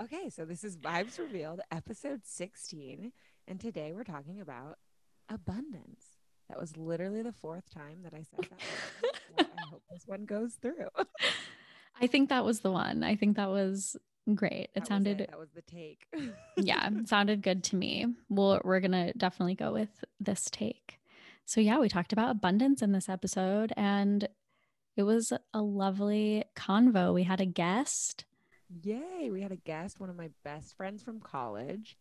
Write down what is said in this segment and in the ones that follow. Okay, so this is Vibes Revealed, episode 16, and today we're talking about abundance. That was literally the fourth time that I said that. Well, I hope this one goes through. I think that was the one. I think that was great. That was the take. Yeah, it sounded good to me. Well, we're going to definitely go with this take. So yeah, we talked about abundance in this episode, and it was a lovely convo. We had a guest. Yay, we had a guest, one of my best friends from college.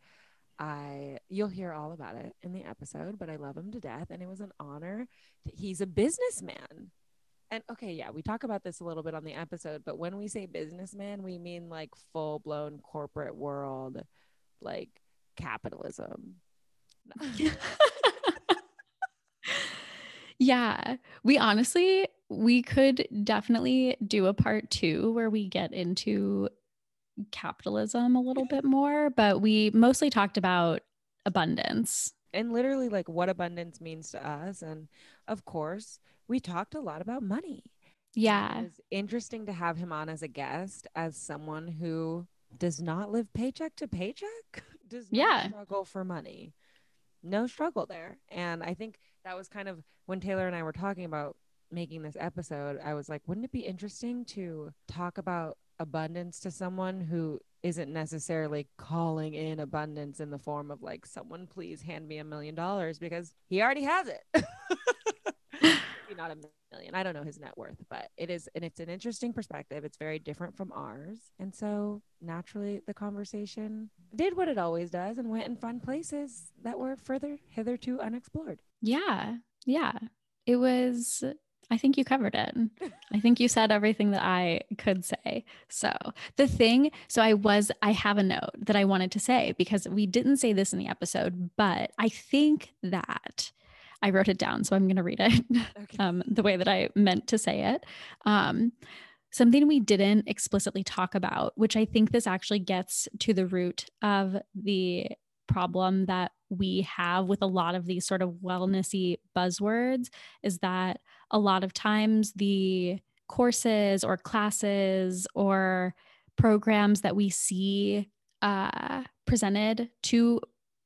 You'll hear all about it in the episode, but I love him to death, and it was an honor. He's a businessman. And okay, yeah, we talk about this a little bit on the episode, but when we say businessman, we mean like full-blown corporate world, like capitalism. Yeah, we could definitely do a part two where we get into capitalism a little bit more, but we mostly talked about abundance and literally like what abundance means to us. And of course, we talked a lot about money. Yeah. It was interesting to have him on as a guest, as someone who does not live paycheck to paycheck, does not struggle for money. No struggle there. And I think that was kind of when Taylor and I were talking about making this episode, I was like, wouldn't it be interesting to talk about abundance to someone who isn't necessarily calling in abundance in the form of like, someone please hand me $1 million, because he already has it. Not $1 million. I don't know his net worth, but it is, and it's an interesting perspective. It's very different from ours. And so naturally the conversation did what it always does and went in fun places that were hitherto unexplored. Yeah. Yeah. It was, I think you covered it. I think you said everything that I could say. I have a note that I wanted to say, because we didn't say this in the episode, but I think that I wrote it down, so I'm going to read it the way that I meant to say it. Something we didn't explicitly talk about, which I think this actually gets to the root of the problem that we have with a lot of these sort of wellnessy buzzwords, is that a lot of times the courses or classes or programs that we see presented to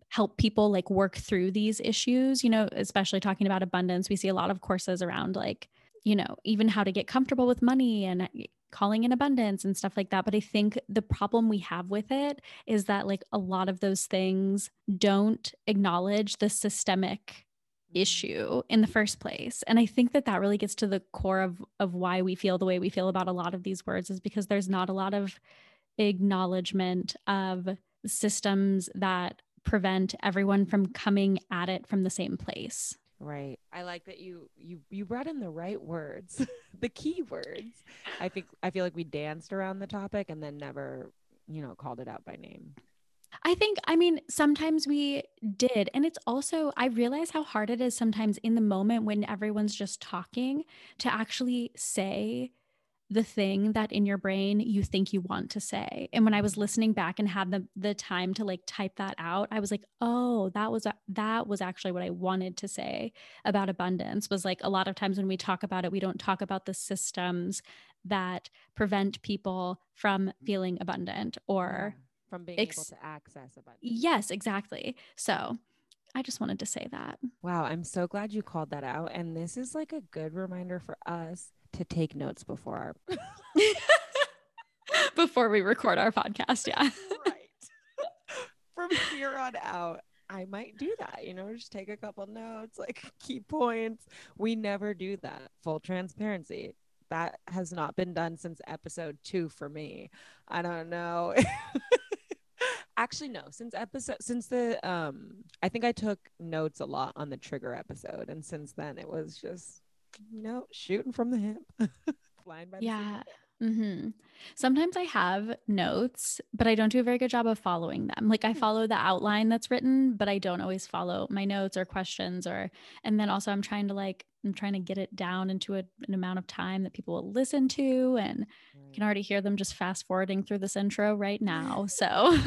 help people like work through these issues, you know, especially talking about abundance, we see a lot of courses around like, you know, even how to get comfortable with money and calling in abundance and stuff like that. But I think the problem we have with it is that like a lot of those things don't acknowledge the systemic issue in the first place. And I think that really gets to the core of why we feel the way we feel about a lot of these words, is because there's not a lot of acknowledgement of systems that prevent everyone from coming at it from the same place. Right. I like that you brought in the right words, the key words. I feel like we danced around the topic and then never, you know, called it out by name. Sometimes we did. And it's also, I realize how hard it is sometimes in the moment when everyone's just talking to actually say the thing that in your brain you think you want to say. And when I was listening back and had the time to like type that out, I was like, oh, that was actually what I wanted to say about abundance, was like, a lot of times when we talk about it, we don't talk about the systems that prevent people from feeling abundant or from being able to access abundance. Yes, exactly. So I just wanted to say that. Wow. I'm so glad you called that out. And this is like a good reminder for us to take notes before we record our podcast. Yeah. Right. From here on out, I might do that, you know, just take a couple notes, like key points. We never do that. Full transparency. That has not been done since episode 2 for me. I don't know. Actually, no, I think I took notes a lot on the trigger episode. And since then it was just, no, shooting from the hip. Blind by the hip. Mm-hmm. Sometimes I have notes, but I don't do a very good job of following them. Like I follow the outline that's written, but I don't always follow my notes or questions and then also I'm trying to get it down into an amount of time that people will listen to, and you can already hear them just fast forwarding through this intro right now. So.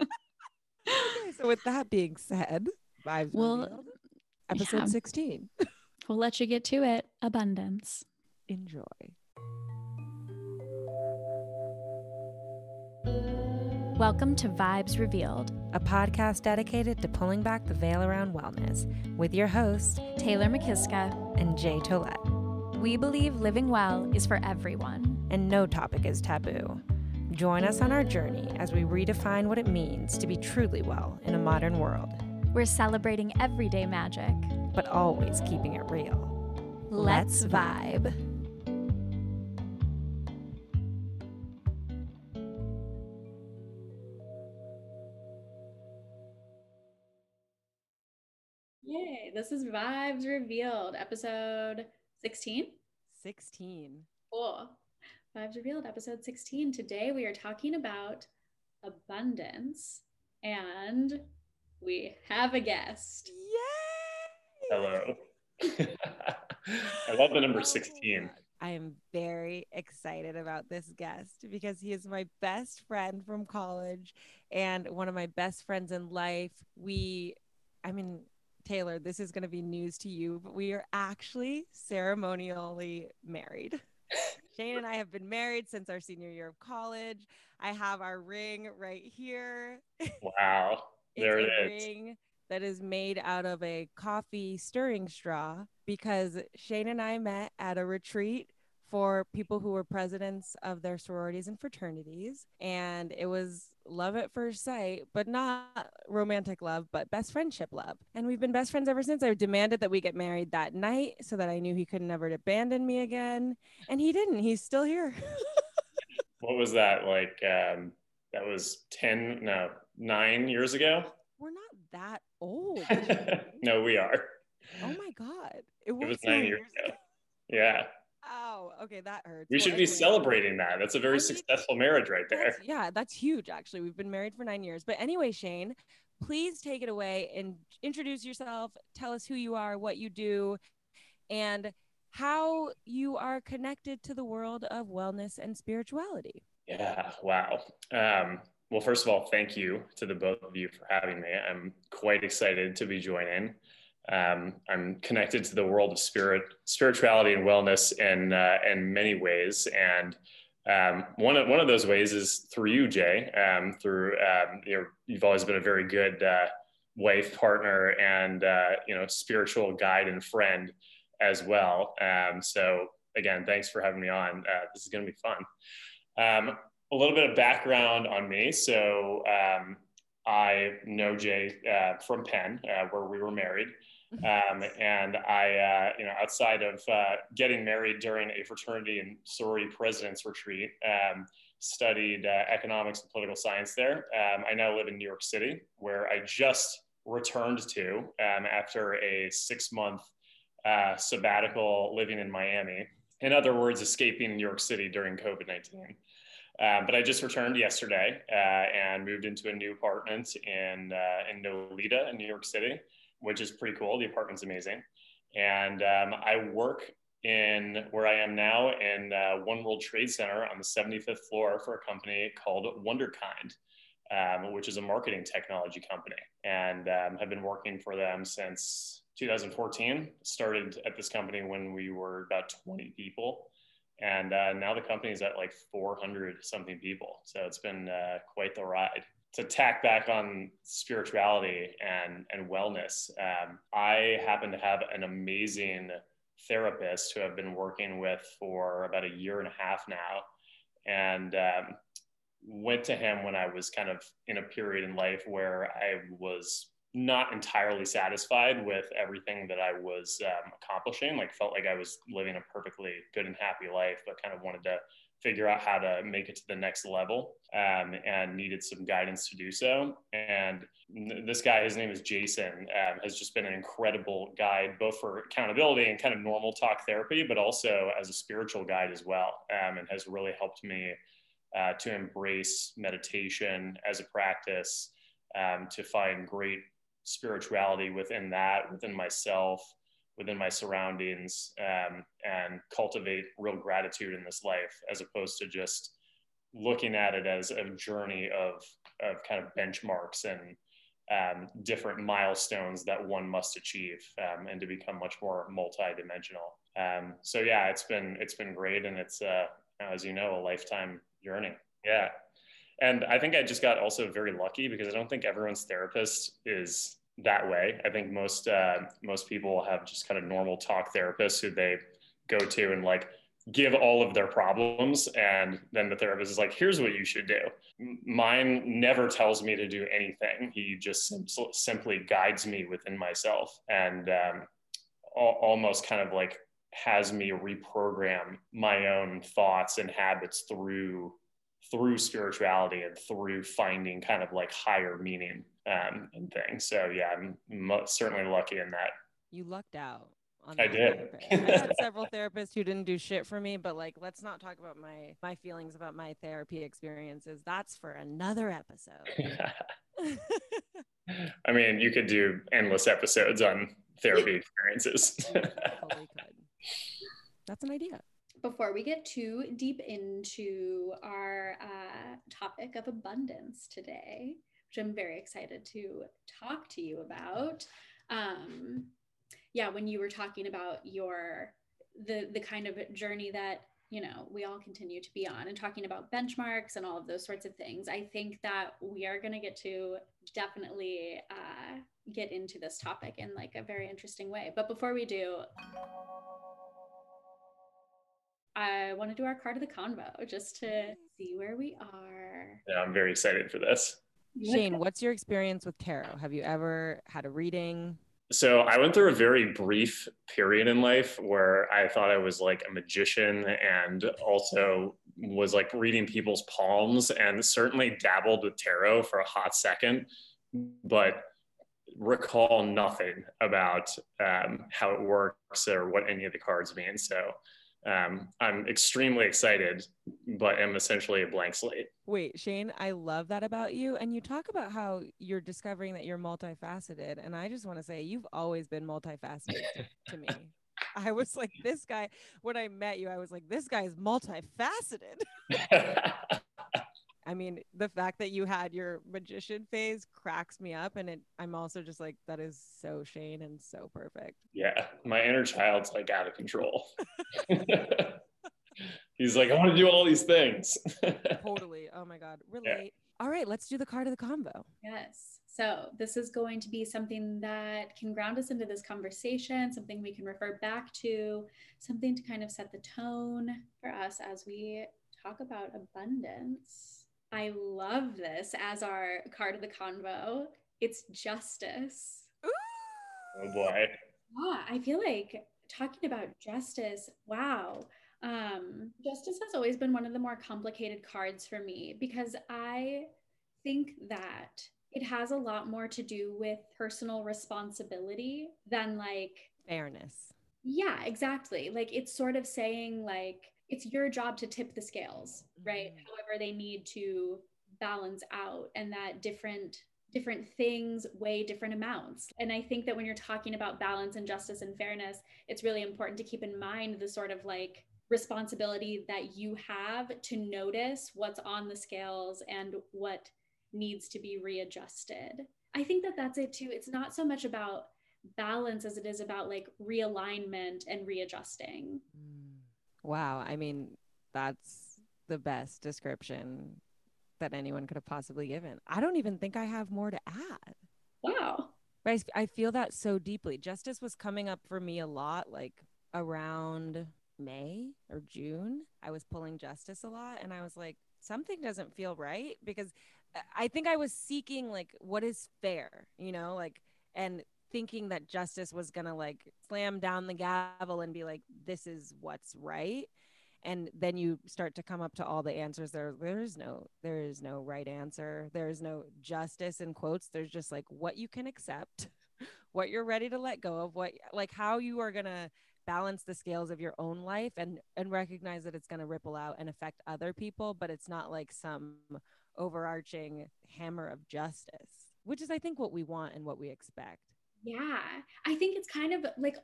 Okay, so with that being said, episode 16. We'll let you get to it. Abundance. Enjoy. Welcome to Vibes Revealed, a podcast dedicated to pulling back the veil around wellness with your hosts, Taylor McKiska and Jay Tollett. We believe living well is for everyone, and no topic is taboo. Join us on our journey as we redefine what it means to be truly well in a modern world. We're celebrating everyday magic, but always keeping it real. Let's vibe. Yay, this is Vibes Revealed, episode 16? 16. Cool. Vibes Revealed, episode 16. Today we are talking about abundance, and we have a guest. Yay! Hello. I love the number 16. I am very excited about this guest because he is my best friend from college and one of my best friends in life. Taylor, this is going to be news to you, but we are actually ceremonially married. Shane and I have been married since our senior year of college. I have our ring right here. Wow. There it is. It's a ring that is made out of a coffee stirring straw because Shane and I met at a retreat for people who were presidents of their sororities and fraternities. And it was love at first sight, but not romantic love, but best friendship love. And we've been best friends ever since. I demanded that we get married that night so that I knew he could never abandon me again. And he didn't. He's still here. What was that? Like, that was 9 years ago? We're not that old. No, we are. Oh my God. It was 9 years ago. Yeah. Wow. Okay, that hurts. We should be celebrating that. That's a very successful marriage right there. That's huge, actually. We've been married for 9 years. But anyway, Shane, please take it away and introduce yourself. Tell us who you are, what you do, and how you are connected to the world of wellness and spirituality. Yeah, wow. Well, first of all, thank you to the both of you for having me. I'm quite excited to be joining. I'm connected to the world of spirituality and wellness in many ways. And one of those ways is through you, Jay, you've always been a very good wife, partner, and spiritual guide and friend as well. So again, thanks for having me on. This is going to be fun. A little bit of background on me. So I know Jay from Penn, where we were married. And I, outside of getting married during a fraternity and sorority president's retreat, studied economics and political science there. I now live in New York City, where I just returned to after a 6-month sabbatical living in Miami. In other words, escaping New York City during COVID-19. But I just returned yesterday and moved into a new apartment in Nolita in New York City, which is pretty cool. The apartment's amazing. And I work in where I am now in One World Trade Center on the 75th floor for a company called Wonderkind, which is a marketing technology company. And have been working for them since 2014. Started at this company when we were about 20 people. And now the company is at like 400 something people. So it's been quite the ride. To tack back on spirituality and wellness, I happen to have an amazing therapist who I've been working with for about a year and a half now. And went to him when I was kind of in a period in life where I was not entirely satisfied with everything that I was accomplishing, like felt like I was living a perfectly good and happy life, but kind of wanted to figure out how to make it to the next level and needed some guidance to do so. And this guy, his name is Jason, has just been an incredible guide, both for accountability and kind of normal talk therapy, but also as a spiritual guide as well, and has really helped me to embrace meditation as a practice, to find great spirituality within that, within myself, within my surroundings, and cultivate real gratitude in this life, as opposed to just looking at it as a journey of kind of benchmarks and different milestones that one must achieve, and to become much more multidimensional. So yeah, it's been great, and it's as you know, a lifetime journey. Yeah. And I think I just got also very lucky because I don't think everyone's therapist is that way. I think most people have just kind of normal talk therapists who they go to and like give all of their problems. And then the therapist is like, here's what you should do. Mine never tells me to do anything. He just simply guides me within myself and almost kind of like has me reprogram my own thoughts and habits through spirituality and through finding kind of like higher meaning and things. So yeah, I'm certainly lucky in that. You lucked out. I did. I had several therapists who didn't do shit for me, but like, let's not talk about my feelings about my therapy experiences. That's for another episode. I mean, you could do endless episodes on therapy experiences. You totally could. That's an idea. Before we get too deep into our topic of abundance today, which I'm very excited to talk to you about. Yeah, when you were talking about the kind of journey that, you know, we all continue to be on and talking about benchmarks and all of those sorts of things, I think that we are going to get to definitely get into this topic in like a very interesting way. But before we do, I want to do our card of the convo just to see where we are. Yeah, I'm very excited for this. Shane, what's your experience with tarot? Have you ever had a reading? So I went through a very brief period in life where I thought I was like a magician and also was like reading people's palms and certainly dabbled with tarot for a hot second, but recall nothing about how it works or what any of the cards mean. So I'm extremely excited, but am essentially a blank slate. Wait, Shane, I love that about you. And you talk about how you're discovering that you're multifaceted. And I just want to say, you've always been multifaceted to me. I was like, this guy, when I met you, I was like, this guy is multifaceted. I mean, the fact that you had your magician phase cracks me up. And I'm also just like, that is so Shane and so perfect. Yeah. My inner child's like out of control. He's like, I want to do all these things. Totally. Oh my God. Relate. Yeah. All right, let's do the card of the convo. Yes. So this is going to be something that can ground us into this conversation, something we can refer back to, something to kind of set the tone for us as we talk about abundance. I love this as our card of the convo. It's justice. Ooh. Oh boy. Yeah, I feel like talking about justice, wow. Justice has always been one of the more complicated cards for me because I think that it has a lot more to do with personal responsibility than like fairness. Yeah, exactly. Like it's sort of saying like, it's your job to tip the scales, right? Mm-hmm. However, they need to balance out and that different things weigh different amounts. And I think that when you're talking about balance and justice and fairness, it's really important to keep in mind the sort of like responsibility that you have to notice what's on the scales and what needs to be readjusted. I think that that's it too. It's not so much about balance as it is about like realignment and readjusting. Mm. Wow. I mean, that's the best description that anyone could have possibly given. I don't even think I have more to add. Wow. But I feel that so deeply. Justice was coming up for me a lot, like around May or June. I was pulling justice a lot and I was like, something doesn't feel right because I think I was seeking like what is fair, you know, like, and thinking that justice was going to like slam down the gavel and be like, this is what's right. And then you start to come up to all the answers. There is no right answer. There is no justice in quotes. There's just like what you can accept, what you're ready to let go of, what, like how you are going to balance the scales of your own life and recognize that it's going to ripple out and affect other people, but it's not like some overarching hammer of justice, which is I think what we want and what we expect. Yeah, I think it's kind of like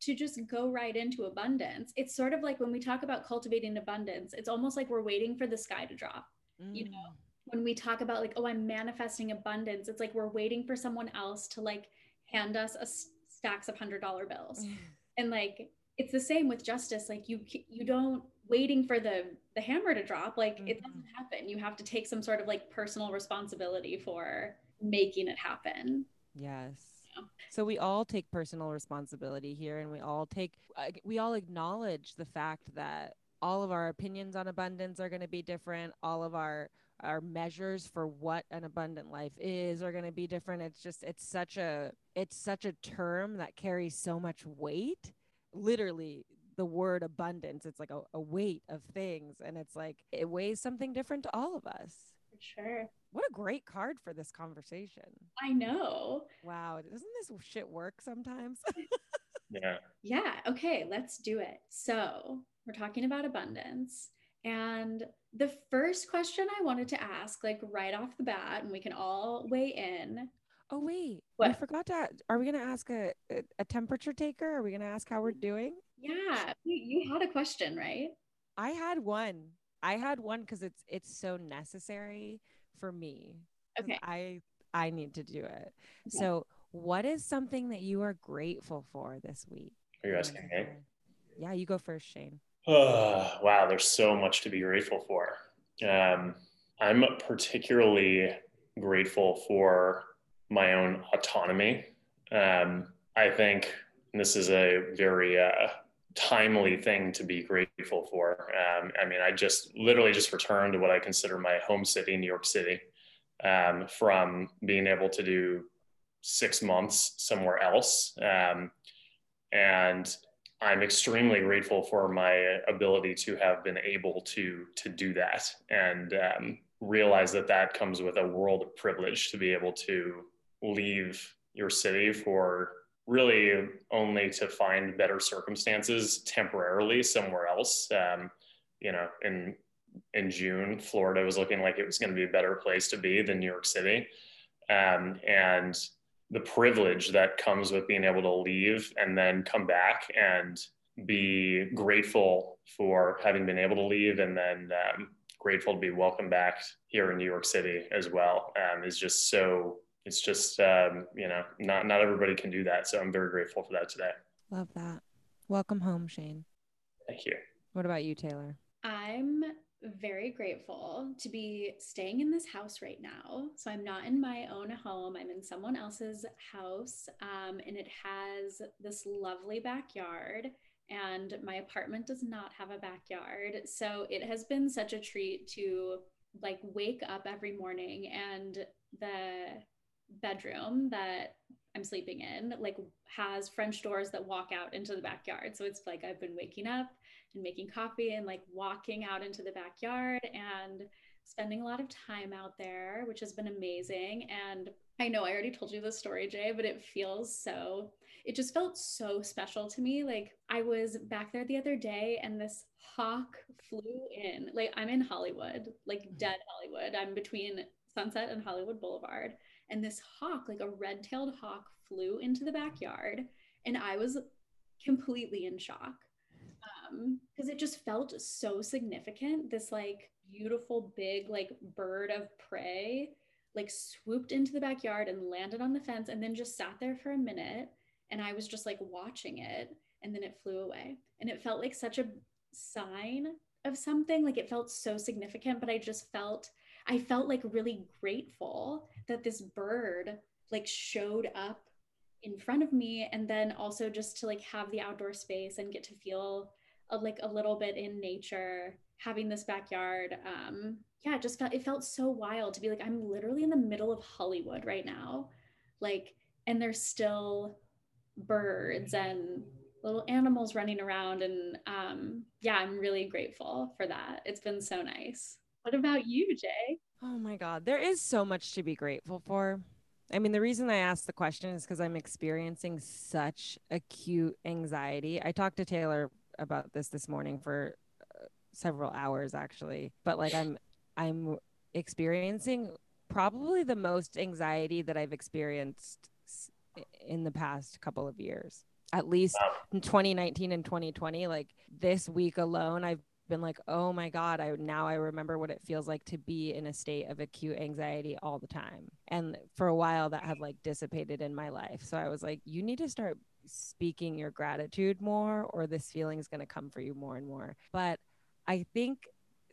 to just go right into abundance. It's sort of like when we talk about cultivating abundance, it's almost like we're waiting for the sky to drop. Mm. You know, when we talk about like, oh, I'm manifesting abundance, it's like we're waiting for someone else to like hand us stacks of $100 bills. And like, it's the same with justice. Like you don't waiting for the hammer to drop, like it doesn't happen. You have to take some sort of like personal responsibility for making it happen. Yes. So we all take personal responsibility here, and we all acknowledge the fact that all of our opinions on abundance are going to be different. All of our measures for what an abundant life is are going to be different. It's such a term that carries so much weight. Literally the word abundance, it's like a weight of things, and it's like it weighs something different to all of us. Sure. What a great card for this conversation. I know. Wow. Doesn't this shit work sometimes? Yeah. Yeah. Okay. Let's do it. So we're talking about abundance. And the first question I wanted to ask, like right off the bat, and we can all weigh in. Oh, wait. What? I forgot to ask. Are we going to ask a temperature taker? Are we going to ask how we're doing? Yeah. You had a question, right? I had one because it's so necessary for me. Okay. I need to do it. Okay. So what is something that you are grateful for this week? Are you asking me? Yeah, you go first, Shane. Wow, there's so much to be grateful for. I'm particularly grateful for my own autonomy. I think this is a very timely thing to be grateful for. I just literally just returned to what I consider my home city, New York City, from being able to do 6 months somewhere else. And I'm extremely grateful for my ability to have been able to do that, and realize that comes with a world of privilege to be able to leave your city for really only to find better circumstances temporarily somewhere else. In June, Florida was looking like it was going to be a better place to be than New York City. And the privilege that comes with being able to leave and then come back and be grateful for having been able to leave, and then grateful to be welcomed back here in New York City as well, is just so... It's just, not everybody can do that. So I'm very grateful for that today. Love that. Welcome home, Shane. Thank you. What about you, Taylor? I'm very grateful to be staying in this house right now. So I'm not in my own home. I'm in someone else's house. And it has this lovely backyard, and my apartment does not have a backyard. So it has been such a treat to like wake up every morning, and the bedroom that I'm sleeping in like has French doors that walk out into the backyard. So it's like I've been waking up and making coffee and like walking out into the backyard and spending a lot of time out there, which has been amazing. And I know I already told you this story, Jay, but it just felt so special to me. Like I was back there the other day and this hawk flew in. Like I'm in Hollywood, like dead Hollywood. I'm between Sunset and Hollywood Boulevard. And this hawk, like a red-tailed hawk, flew into the backyard, and I was completely in shock because it just felt so significant. This like beautiful, big, like bird of prey, like swooped into the backyard and landed on the fence, and then just sat there for a minute. And I was just like watching it, and then it flew away. And it felt like such a sign of something. Like it felt so significant, but I felt like really grateful that this bird like showed up in front of me, and then also just to like have the outdoor space and get to feel like a little bit in nature, having this backyard. Yeah, it felt so wild to be like, I'm literally in the middle of Hollywood right now. Like, and there's still birds and little animals running around. And yeah, I'm really grateful for that. It's been so nice. What about you, Jay? Oh my God, there is so much to be grateful for. I mean, the reason I asked the question is because I'm experiencing such acute anxiety. I talked to Taylor about this morning for several hours, actually. But like, I'm experiencing probably the most anxiety that I've experienced in the past couple of years, at least in 2019 and 2020. Like this week alone, I've been like, oh my God, now I remember what it feels like to be in a state of acute anxiety all the time. And for a while that had like dissipated in my life. So I was like, you need to start speaking your gratitude more, or this feeling is going to come for you more and more. But I think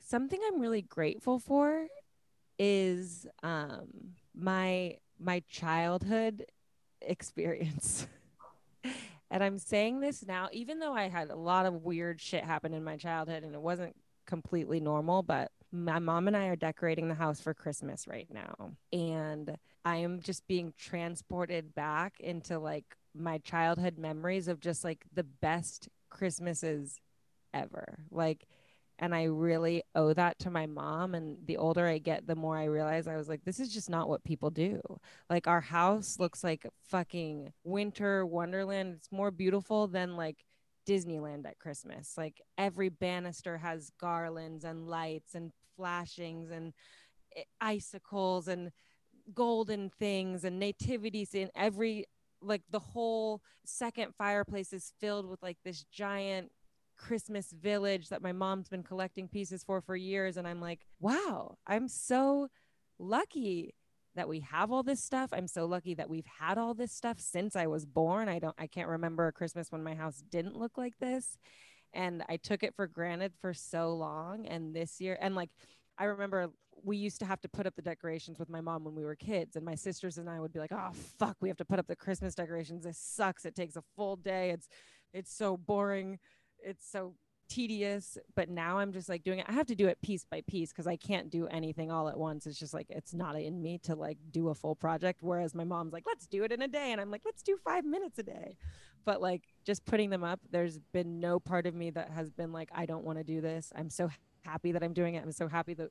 something I'm really grateful for is my childhood experience. And I'm saying this now, even though I had a lot of weird shit happen in my childhood and it wasn't completely normal, but my mom and I are decorating the house for Christmas right now. And I am just being transported back into like my childhood memories of just like the best Christmases ever. Like, and I really owe that to my mom. And the older I get, the more I realize I was like, this is just not what people do. Like, our house looks like fucking winter wonderland. It's more beautiful than like Disneyland at Christmas. Like, every banister has garlands and lights and flashings and icicles and golden things and nativities in every, like, the whole second fireplace is filled with like this giant Christmas village that my mom's been collecting pieces for years. And I'm like, wow, I'm so lucky that we have all this stuff. I'm so lucky that we've had all this stuff since I was born. I can't remember a Christmas when my house didn't look like this. And I took it for granted for so long. And this year, and like, I remember we used to have to put up the decorations with my mom when we were kids, and my sisters and I would be like, oh fuck, we have to put up the Christmas decorations. This sucks. It takes a full day. It's so boring. It's so tedious. But now I'm just like doing it. I have to do it piece by piece because I can't do anything all at once. It's just like, it's not in me to like do a full project. Whereas my mom's like, let's do it in a day. And I'm like, let's do 5 minutes a day. But like, just putting them up, there's been no part of me that has been like, I don't want to do this. I'm so happy that I'm doing it. I'm so happy that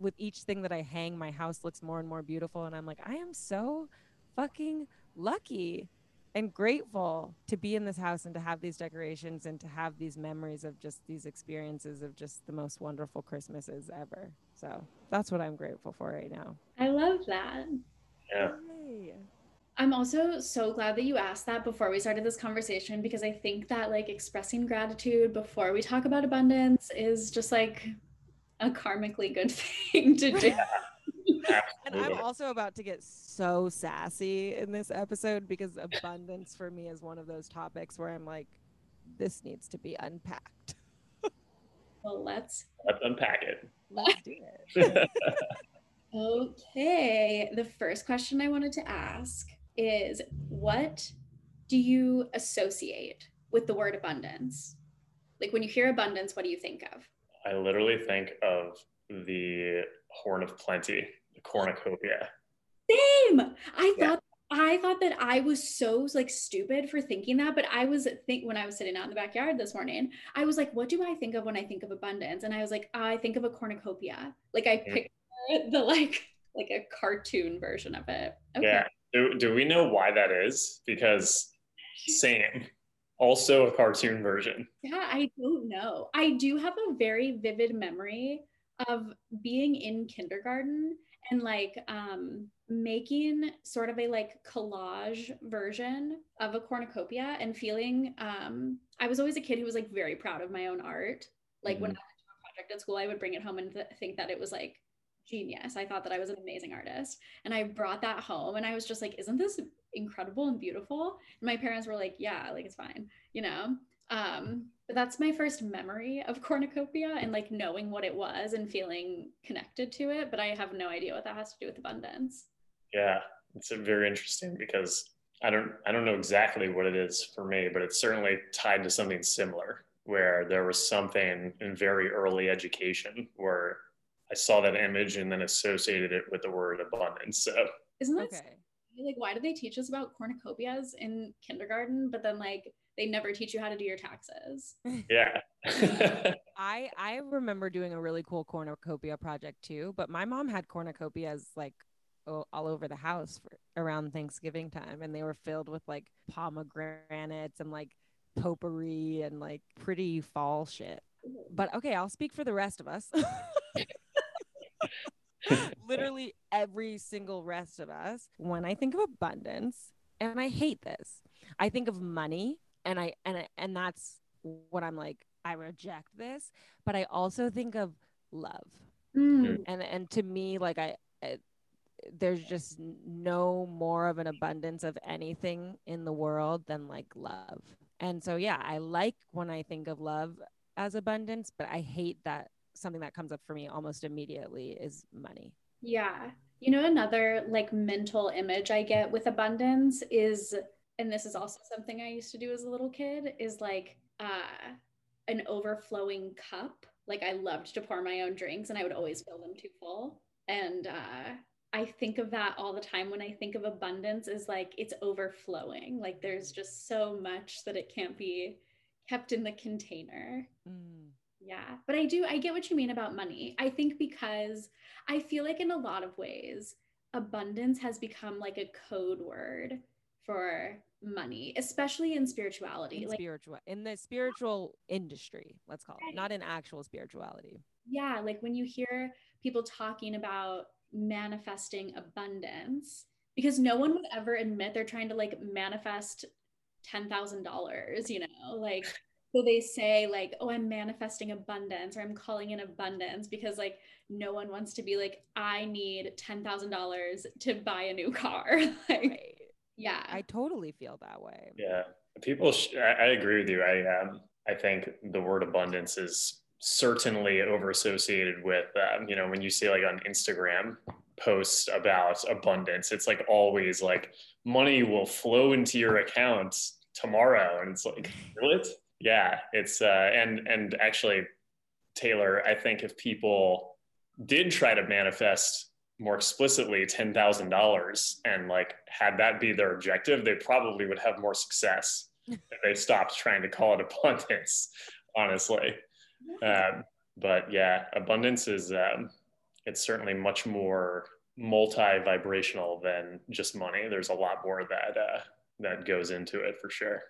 with each thing that I hang, my house looks more and more beautiful. And I'm like, I am so fucking lucky and grateful to be in this house and to have these decorations and to have these memories of just these experiences of just the most wonderful Christmases ever. So that's what I'm grateful for right now. I love that. Yeah. Yay. I'm also so glad that you asked that before we started this conversation, because I think that like expressing gratitude before we talk about abundance is just like a karmically good thing to do. And I'm also about to get so sassy in this episode because abundance for me is one of those topics where I'm like, this needs to be unpacked. Well, let's unpack it. Let's do it. Okay. The first question I wanted to ask is, what do you associate with the word abundance? Like, when you hear abundance, what do you think of? I literally think of the Horn of Plenty, the cornucopia. Same. I thought that I was so like stupid for thinking that, but when I was sitting out in the backyard this morning, I was like, what do I think of when I think of abundance? And I was like, I think of a cornucopia. Like, I picture the like a cartoon version of it. Okay. Yeah. Do we know why that is? Because same. Also a cartoon version. Yeah, I don't know. I do have a very vivid memory of being in kindergarten and like making sort of a like collage version of a cornucopia and feeling, I was always a kid who was like very proud of my own art. Like, when I did a project at school, I would bring it home and think that it was like genius. I thought that I was an amazing artist. And I brought that home and I was just like, isn't this incredible and beautiful? And my parents were like, yeah, like, it's fine, you know? But that's my first memory of cornucopia and like knowing what it was and feeling connected to it. But I have no idea what that has to do with abundance. Yeah, it's very interesting because I don't know exactly what it is for me, but it's certainly tied to something similar where there was something in very early education where I saw that image and then associated it with the word abundance. So isn't that okay? Like, why do they teach us about cornucopias in kindergarten, but then like they never teach you how to do your taxes? Yeah. I remember doing a really cool cornucopia project too, but my mom had cornucopias like all over the house around Thanksgiving time, and they were filled with like pomegranates and like potpourri and like pretty fall shit. But okay, I'll speak for the rest of us. Literally every single rest of us. When I think of abundance, and I hate this, I think of money, and that's what I'm like, I reject this. But I also think of love. And to me, like, I there's just no more of an abundance of anything in the world than like love. And so yeah, I like when I think of love, as abundance, but I hate that something that comes up for me almost immediately is money. Yeah. You know, another like mental image I get with abundance is, and this is also something I used to do as a little kid, is like an overflowing cup. Like I loved to pour my own drinks and I would always fill them too full. And I think of that all the time when I think of abundance, is like it's overflowing. Like there's just so much that it can't be kept in the container. Mm. Yeah, but I get what you mean about money. I think because I feel like in a lot of ways, abundance has become like a code word for money, especially in spirituality. In the spiritual industry, let's call it, not in actual spirituality. Yeah, like when you hear people talking about manifesting abundance, because no one would ever admit they're trying to like manifest $10,000, you know, like... So they say like, oh, I'm manifesting abundance, or I'm calling in abundance, because like no one wants to be like, I need $10,000 to buy a new car. Like, right. Yeah, I totally feel that way. Yeah, people, I agree with you. I think the word abundance is certainly over associated with, you know, when you see like on Instagram posts about abundance, it's like always like money will flow into your account tomorrow. And it's like, really? Yeah, it's and actually, Taylor, I think if people did try to manifest more explicitly $10,000 and like had that be their objective, they probably would have more success if they stopped trying to call it abundance, honestly. But yeah, abundance is it's certainly much more multi-vibrational than just money. There's a lot more that goes into it for sure.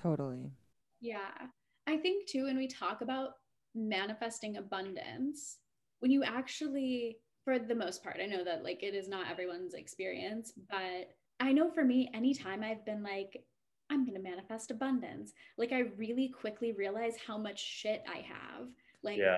Totally. Yeah, I think too, when we talk about manifesting abundance, when you actually, for the most part, I know that like it is not everyone's experience, but I know for me, anytime I've been like, I'm going to manifest abundance, like I really quickly realize how much shit I have. Like yeah.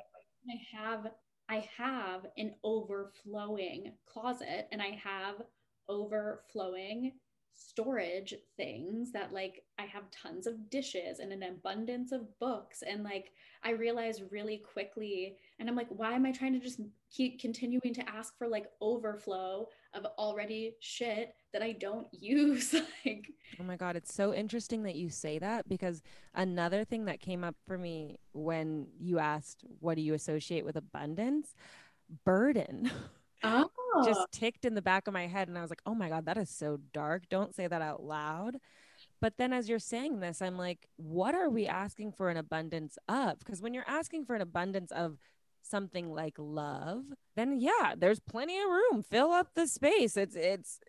I have an overflowing closet, and I have overflowing storage things that like I have tons of dishes and an abundance of books, and like I realized really quickly, and I'm like, why am I trying to just keep continuing to ask for like overflow of already shit that I don't use? Like, oh my god, it's so interesting that you say that, because another thing that came up for me when you asked what do you associate with abundance, burden. Oh. Just ticked in the back of my head, and I was like, oh my god, that is so dark, don't say that out loud. But then as you're saying this, I'm like, what are we asking for an abundance of? Because when you're asking for an abundance of something like love, then yeah, there's plenty of room, fill up the space, it's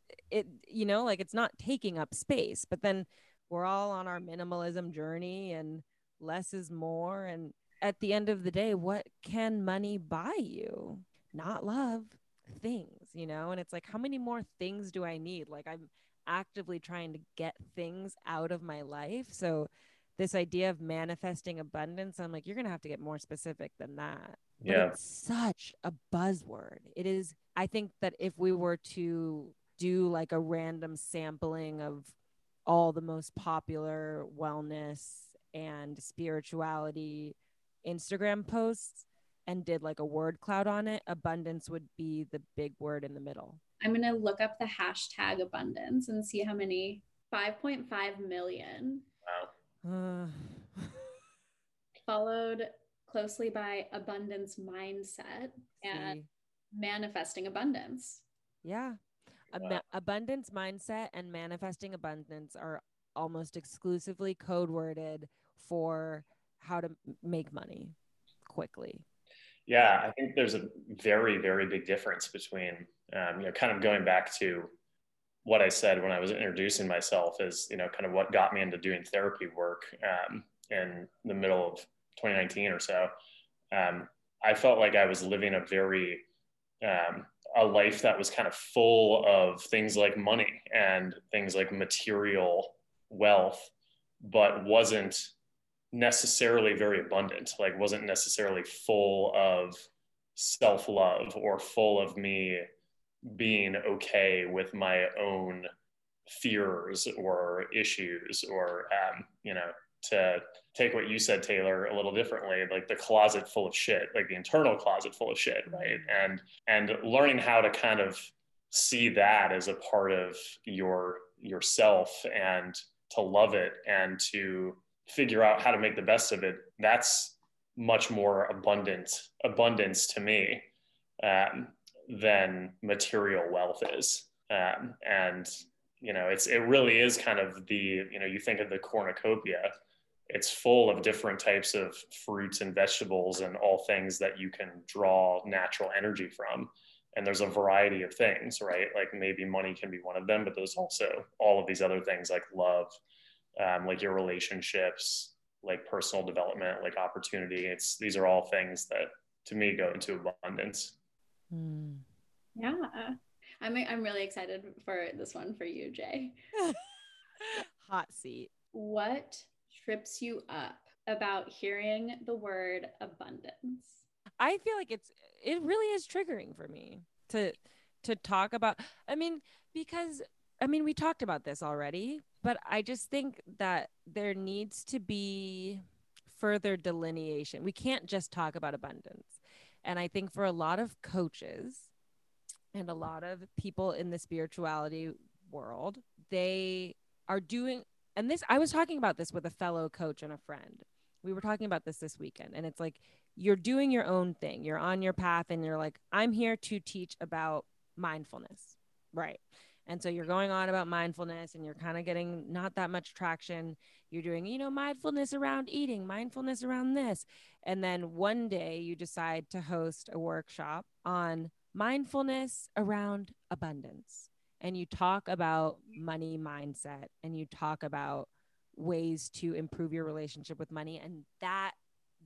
you know, like it's not taking up space. But then we're all on our minimalism journey, and less is more, and at the end of the day, what can money buy you? Not love, things, you know? And it's like, how many more things do I need? Like I'm actively trying to get things out of my life. So this idea of manifesting abundance, I'm like, you're going to have to get more specific than that. Yeah. But it's such a buzzword. It is. I think that if we were to do like a random sampling of all the most popular wellness and spirituality Instagram posts, and did like a word cloud on it, abundance would be the big word in the middle. I'm going to look up the hashtag abundance and see how many. 5.5 million. Wow. Followed closely by abundance mindset and manifesting abundance. Yeah. Wow. Abundance mindset and manifesting abundance are almost exclusively code worded for how to make money quickly. Yeah, I think there's a very, very big difference between, you know, kind of going back to what I said when I was introducing myself is, you know, kind of what got me into doing therapy work in the middle of 2019 or so. I felt like I was living a very, a life that was kind of full of things like money and things like material wealth, but wasn't necessarily very abundant, like wasn't necessarily full of self-love or full of me being okay with my own fears or issues or, you know, to take what you said, Taylor, a little differently, like the closet full of shit, like the internal closet full of shit, right? And learning how to kind of see that as a part of yourself and to love it and to figure out how to make the best of it, that's much more abundance to me than material wealth is. And, you know, it really is kind of the, you know, you think of the cornucopia, it's full of different types of fruits and vegetables and all things that you can draw natural energy from. And there's a variety of things, right? Like maybe money can be one of them, but there's also all of these other things like love, like your relationships, like personal development, like opportunity. These are all things that to me go into abundance. Mm. Yeah. I'm really excited for this one for you, Jay. Hot seat. What trips you up about hearing the word abundance? I feel like it really is triggering for me to talk about, because we talked about this already, but I just think that there needs to be further delineation. We can't just talk about abundance. And I think for a lot of coaches and a lot of people in the spirituality world, they are doing, and this, I was talking about this with a fellow coach and a friend. We were talking about this weekend, and it's like, you're doing your own thing. You're on your path and you're like, I'm here to teach about mindfulness. Right. And so you're going on about mindfulness and you're kind of getting not that much traction. You're doing, you know, mindfulness around eating, mindfulness around this. And then one day you decide to host a workshop on mindfulness around abundance. And you talk about money mindset and you talk about ways to improve your relationship with money. And that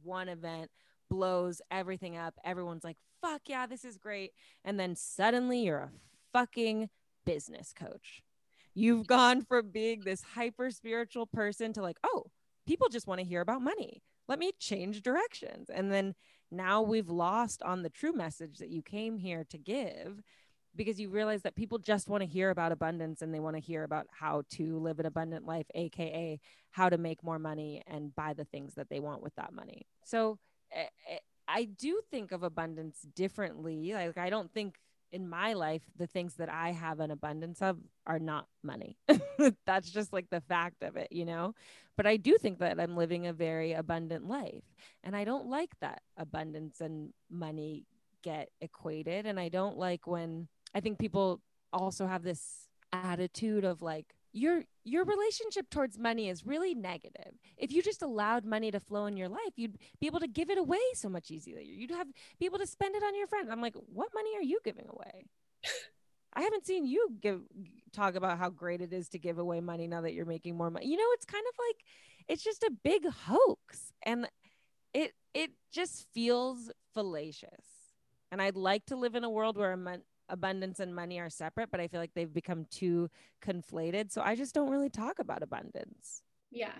one event blows everything up. Everyone's like, fuck yeah, this is great. And then suddenly you're a fucking business coach. You've gone from being this hyper spiritual person to like, oh, people just want to hear about money. Let me change directions. And then now we've lost on the true message that you came here to give, because you realize that people just want to hear about abundance and they want to hear about how to live an abundant life, AKA how to make more money and buy the things that they want with that money. So I do think of abundance differently. Like, I don't think in my life, the things that I have an abundance of are not money. That's just like the fact of it, you know, but I do think that I'm living a very abundant life, and I don't like that abundance and money get equated. And I don't like when, I think people also have this attitude of like, your relationship towards money is really negative. If you just allowed money to flow in your life, you'd be able to give it away so much easier. You'd be able to spend it on your friends. I'm like, what money are you giving away? I haven't seen you talk about how great it is to give away money now that you're making more money. You know, it's kind of like, it's just a big hoax, and it just feels fallacious. And I'd like to live in a world where abundance and money are separate, but I feel like they've become too conflated. So I just don't really talk about abundance. Yeah,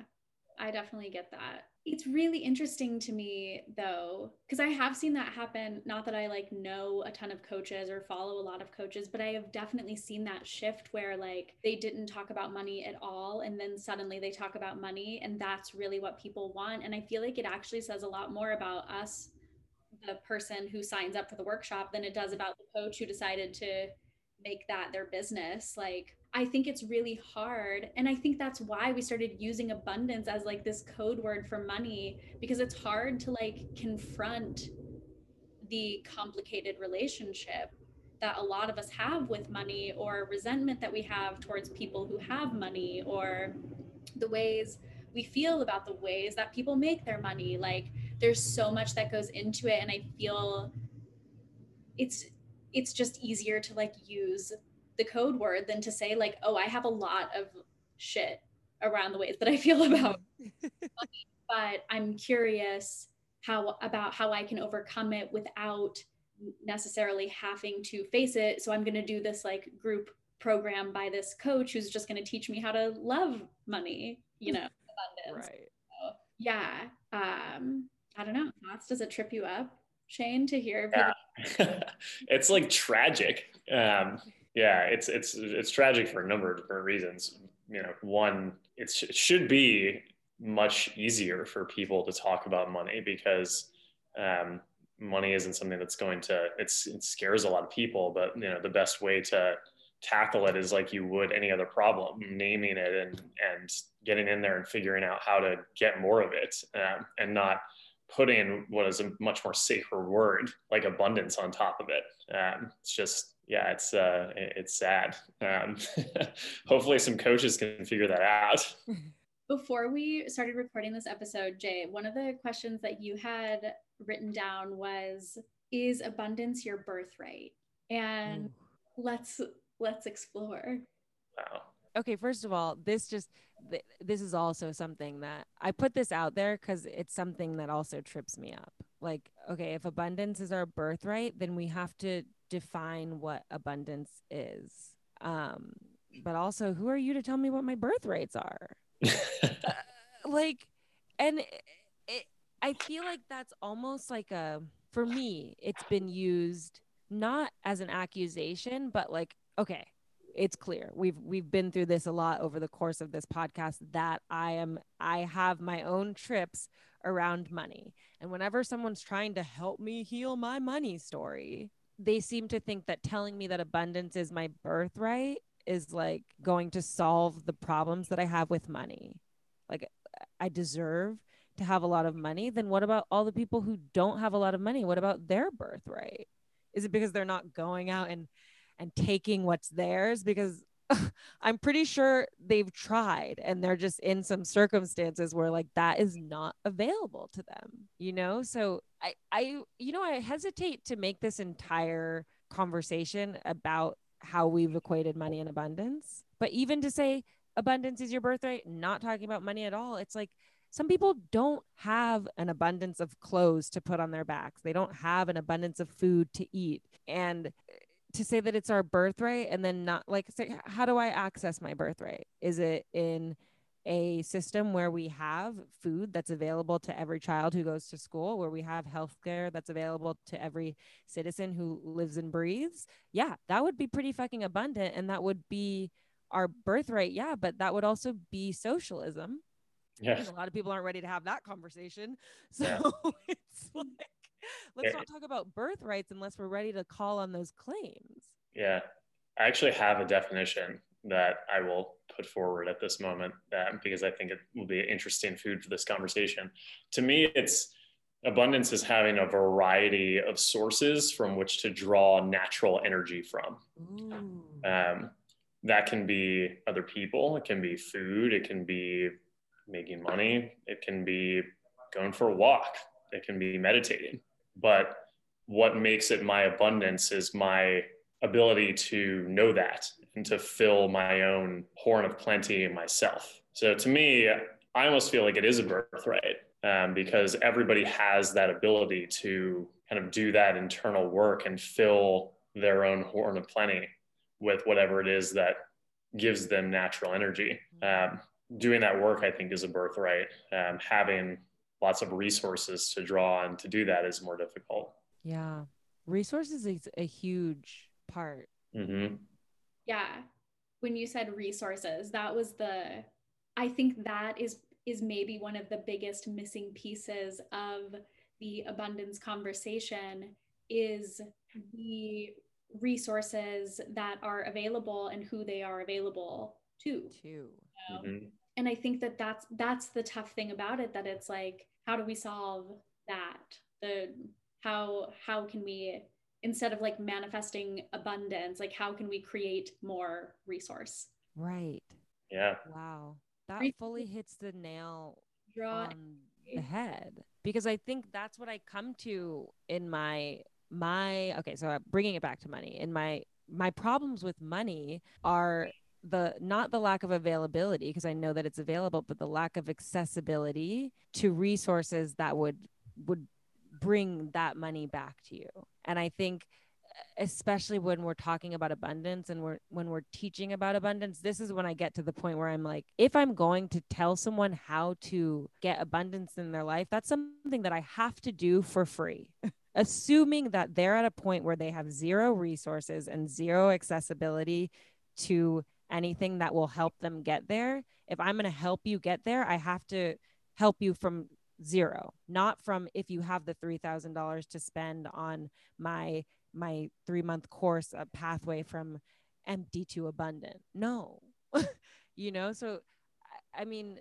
I definitely get that. It's really interesting to me though, because I have seen that happen. Not that I like know a ton of coaches or follow a lot of coaches, but I have definitely seen that shift where like they didn't talk about money at all. And then suddenly they talk about money, and that's really what people want. And I feel like it actually says a lot more about us, the person who signs up for the workshop, than it does about the coach who decided to make that their business. Like, I think it's really hard. And I think that's why we started using abundance as like this code word for money, because it's hard to like confront the complicated relationship that a lot of us have with money, or resentment that we have towards people who have money, or the ways we feel about the ways that people make their money. Like, there's so much that goes into it. And I feel it's just easier to like use the code word than to say like, oh, I have a lot of shit around the ways that I feel about money, but I'm curious about how I can overcome it without necessarily having to face it. So I'm going to do this like group program by this coach who's just going to teach me how to love money, you know, abundance. Right. So, yeah. I don't know. Does it trip you up, Shane, to hear? Yeah. It's like tragic. Yeah, it's tragic for a number of different reasons. You know, one, it should be much easier for people to talk about money, because money isn't something that's going to, it scares a lot of people, but you know, the best way to tackle it is like you would any other problem, naming it and getting in there and figuring out how to get more of it, and not putting what is a much more safer word like abundance on top of it. It's just, yeah, it's sad. Hopefully some coaches can figure that out. Before we started recording this episode, Jay, one of the questions that you had written down was, is abundance your birthright? And let's explore. Wow. Okay, first of all, this is also something that I put this out there because it's something that also trips me up. Like, okay, if abundance is our birthright, then we have to define what abundance is. But also, who are you to tell me what my birthrights are? I feel like that's almost like for me, it's been used not as an accusation, but like, okay, it's clear. We've been through this a lot over the course of this podcast, that I have my own trips around money. And whenever someone's trying to help me heal my money story, they seem to think that telling me that abundance is my birthright is like going to solve the problems that I have with money. Like, I deserve to have a lot of money. Then what about all the people who don't have a lot of money? What about their birthright? Is it because they're not going out and taking what's theirs? Because I'm pretty sure they've tried and they're just in some circumstances where like that is not available to them, you know? So I hesitate to make this entire conversation about how we've equated money and abundance, but even to say abundance is your birthright, not talking about money at all. It's like, some people don't have an abundance of clothes to put on their backs. They don't have an abundance of food to eat. And to say that it's our birthright and then not like say, how do I access my birthright? Is it in a system where we have food that's available to every child who goes to school, where we have healthcare that's available to every citizen who lives and breathes? Yeah, that would be pretty fucking abundant. And that would be our birthright. Yeah, but that would also be socialism. Yeah. A lot of people aren't ready to have that conversation. So yeah. It's like, let's not talk about birthrights unless we're ready to call on those claims. Yeah. I actually have a definition that I will put forward at this moment, because I think it will be interesting food for this conversation. To me, it's abundance is having a variety of sources from which to draw natural energy from. That can be other people, it can be food, it can be making money, it can be going for a walk, it can be meditating. But what makes it my abundance is my ability to know that and to fill my own horn of plenty myself. So to me, I almost feel like it is a birthright, because everybody has that ability to kind of do that internal work and fill their own horn of plenty with whatever it is that gives them natural energy. Doing that work, I think, is a birthright. Having lots of resources to draw on to do that is more difficult. Yeah. Resources is a huge part. Mm-hmm. Yeah. When you said resources, that was I think that is maybe one of the biggest missing pieces of the abundance conversation, is the resources that are available and who they are available to. Mm-hmm. And I think that that's the tough thing about it, that it's like, how do we solve that? How can we, instead of like manifesting abundance, like how can we create more resource? Right. Yeah. Wow. That fully hits the nail on the head, because I think that's what I come to in my okay, so bringing it back to money, in my problems with money are not the lack of availability, because I know that it's available, but the lack of accessibility to resources that would bring that money back to you. And I think, especially when we're talking about abundance and when we're teaching about abundance, this is when I get to the point where I'm like, if I'm going to tell someone how to get abundance in their life, that's something that I have to do for free. Assuming that they're at a point where they have zero resources and zero accessibility to anything that will help them get there. If I'm going to help you get there, I have to help you from zero, not from if you have the $3,000 to spend on my 3-month course, a pathway from empty to abundant. No, you know, so I mean,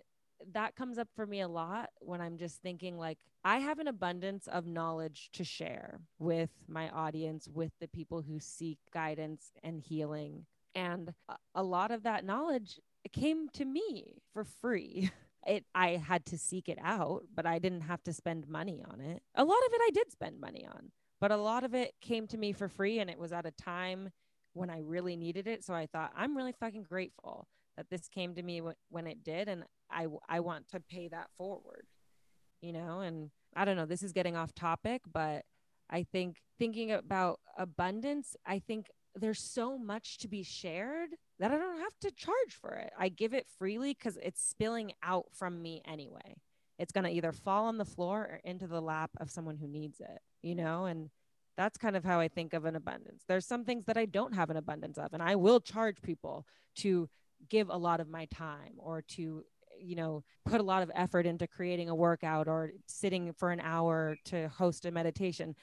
that comes up for me a lot when I'm just thinking like, I have an abundance of knowledge to share with my audience, with the people who seek guidance and healing. And a lot of that knowledge came to me for free. I had to seek it out, but I didn't have to spend money on it. A lot of it I did spend money on, but a lot of it came to me for free. And it was at a time when I really needed it. So I thought, I'm really fucking grateful that this came to me when it did. And I want to pay that forward, you know, and I don't know, this is getting off topic, but I think thinking about abundance, I think there's so much to be shared that I don't have to charge for it. I give it freely because it's spilling out from me anyway. It's going to either fall on the floor or into the lap of someone who needs it, you know, and that's kind of how I think of an abundance. There's some things that I don't have an abundance of, and I will charge people to give a lot of my time or to, you know, put a lot of effort into creating a workout or sitting for an hour to host a meditation.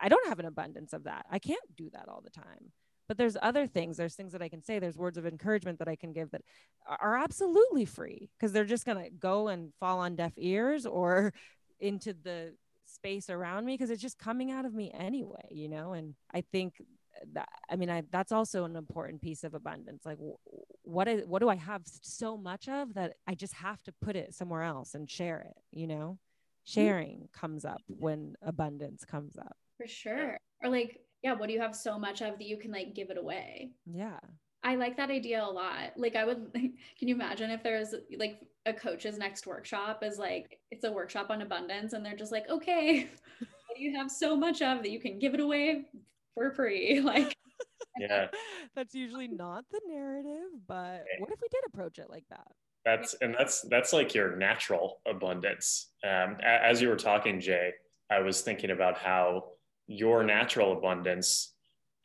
I don't have an abundance of that. I can't do that all the time. But there's other things. There's things that I can say. There's words of encouragement that I can give that are absolutely free because they're just going to go and fall on deaf ears or into the space around me because it's just coming out of me anyway, you know? And I think that, I mean, that's also an important piece of abundance. Like what do I have so much of that I just have to put it somewhere else and share it, you know? Sharing comes up when abundance comes up. For sure. Or like, yeah, what do you have so much of that you can like give it away? Yeah. I like that idea a lot. Like I would, like, can you imagine if there's like a coach's next workshop is like, it's a workshop on abundance and they're just like, okay, what do you have so much of that you can give it away for free? Like, yeah, that's usually not the narrative, but what if we did approach it like that? That's like your natural abundance. As you were talking, Jay, I was thinking about how your natural abundance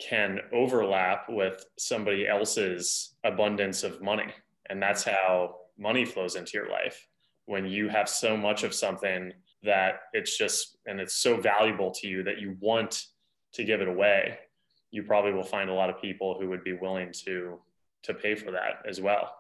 can overlap with somebody else's abundance of money. And that's how money flows into your life. When you have so much of something that it's just, and it's so valuable to you that you want to give it away, you probably will find a lot of people who would be willing to pay for that as well.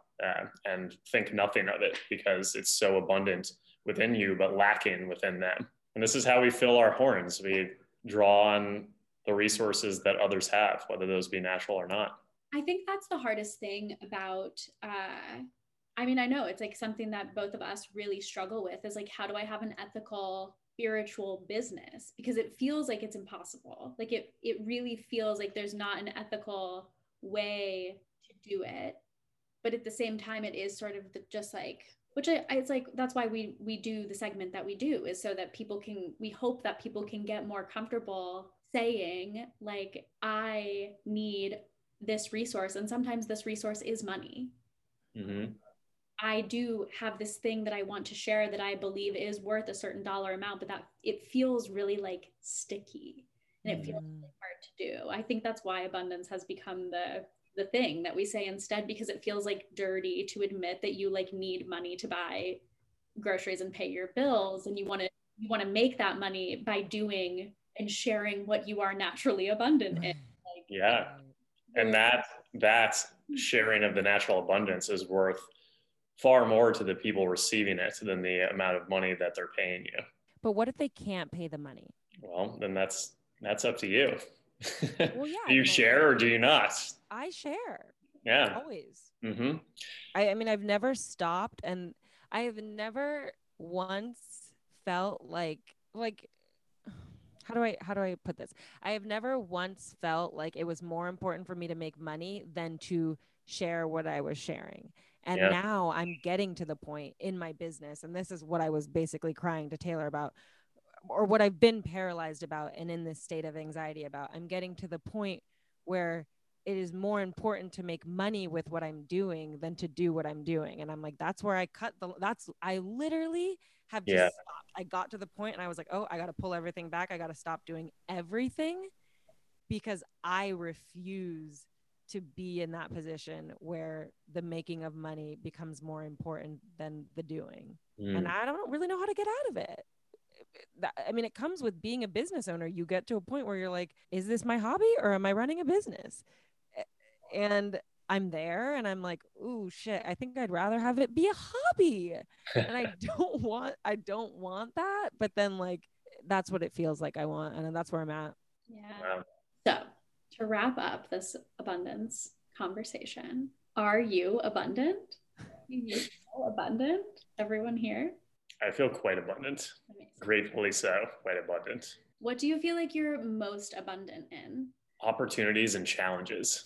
And think nothing of it because it's so abundant within you, but lacking within them. And this is how we fill our horns. We draw on the resources that others have, whether those be natural or not. I think that's the hardest thing about, I mean, I know it's like something that both of us really struggle with is like, how do I have an ethical, spiritual business? Because it feels like it's impossible. Like it really feels like there's not an ethical way to do it. But at the same time, it is sort of just like, which it's like, that's why we do the segment that we do is so that people can, we hope that people can get more comfortable saying like, I need this resource. And sometimes this resource is money. Mm-hmm. I do have this thing that I want to share that I believe is worth a certain dollar amount, but that it feels really like sticky and it feels really hard to do. I think that's why abundance has become the thing that we say instead, because it feels like dirty to admit that you like need money to buy groceries and pay your bills. And you want to make that money by doing and sharing what you are naturally abundant in. Like, yeah. And that sharing of the natural abundance is worth far more to the people receiving it than the amount of money that they're paying you. But what if they can't pay the money? Well, then that's up to you. Well, yeah, do you share or do you not? I share. Yeah. Always. Mm-hmm. I mean, I've never stopped and I have never once felt like, how do I put this? I have never once felt like it was more important for me to make money than to share what I was sharing. And now I'm getting to the point in my business. And this is what I was basically crying to Taylor about, or what I've been paralyzed about and in this state of anxiety about. I'm getting to the point where it is more important to make money with what I'm doing than to do what I'm doing. And I'm like, that's where I I literally have just stopped. I got to the point and I was like, oh, I got to pull everything back. I got to stop doing everything because I refuse to be in that position where the making of money becomes more important than the doing. And I don't really know how to get out of it. I mean, it comes with being a business owner. You get to a point where you're like, is this my hobby or am I running a business? And I'm there and I'm like, ooh, shit, I think I'd rather have it be a hobby. And I don't want that. But then like, that's what it feels like I want. And that's where I'm at. Yeah. Wow. So to wrap up this abundance conversation, are you abundant? You feel abundant? Everyone here? I feel quite abundant. Amazing. Gratefully so, quite abundant. What do you feel like you're most abundant in? Opportunities and challenges,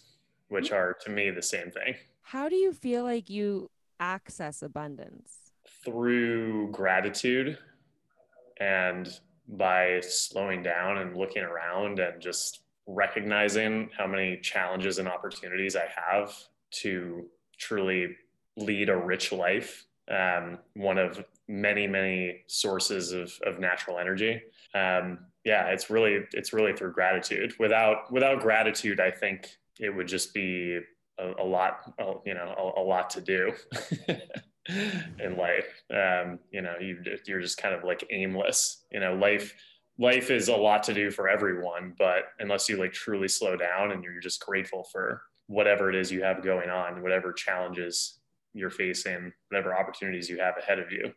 which are to me the same thing. How do you feel like you access abundance? Through gratitude and by slowing down and looking around and just recognizing how many challenges and opportunities I have to truly lead a rich life. One of many, many sources of natural energy. It's really through gratitude. Without gratitude, I think it would just be a lot to do in life. You're just kind of like aimless, life is a lot to do for everyone, but unless you like truly slow down and you're just grateful for whatever it is you have going on, whatever challenges you're facing, whatever opportunities you have ahead of you,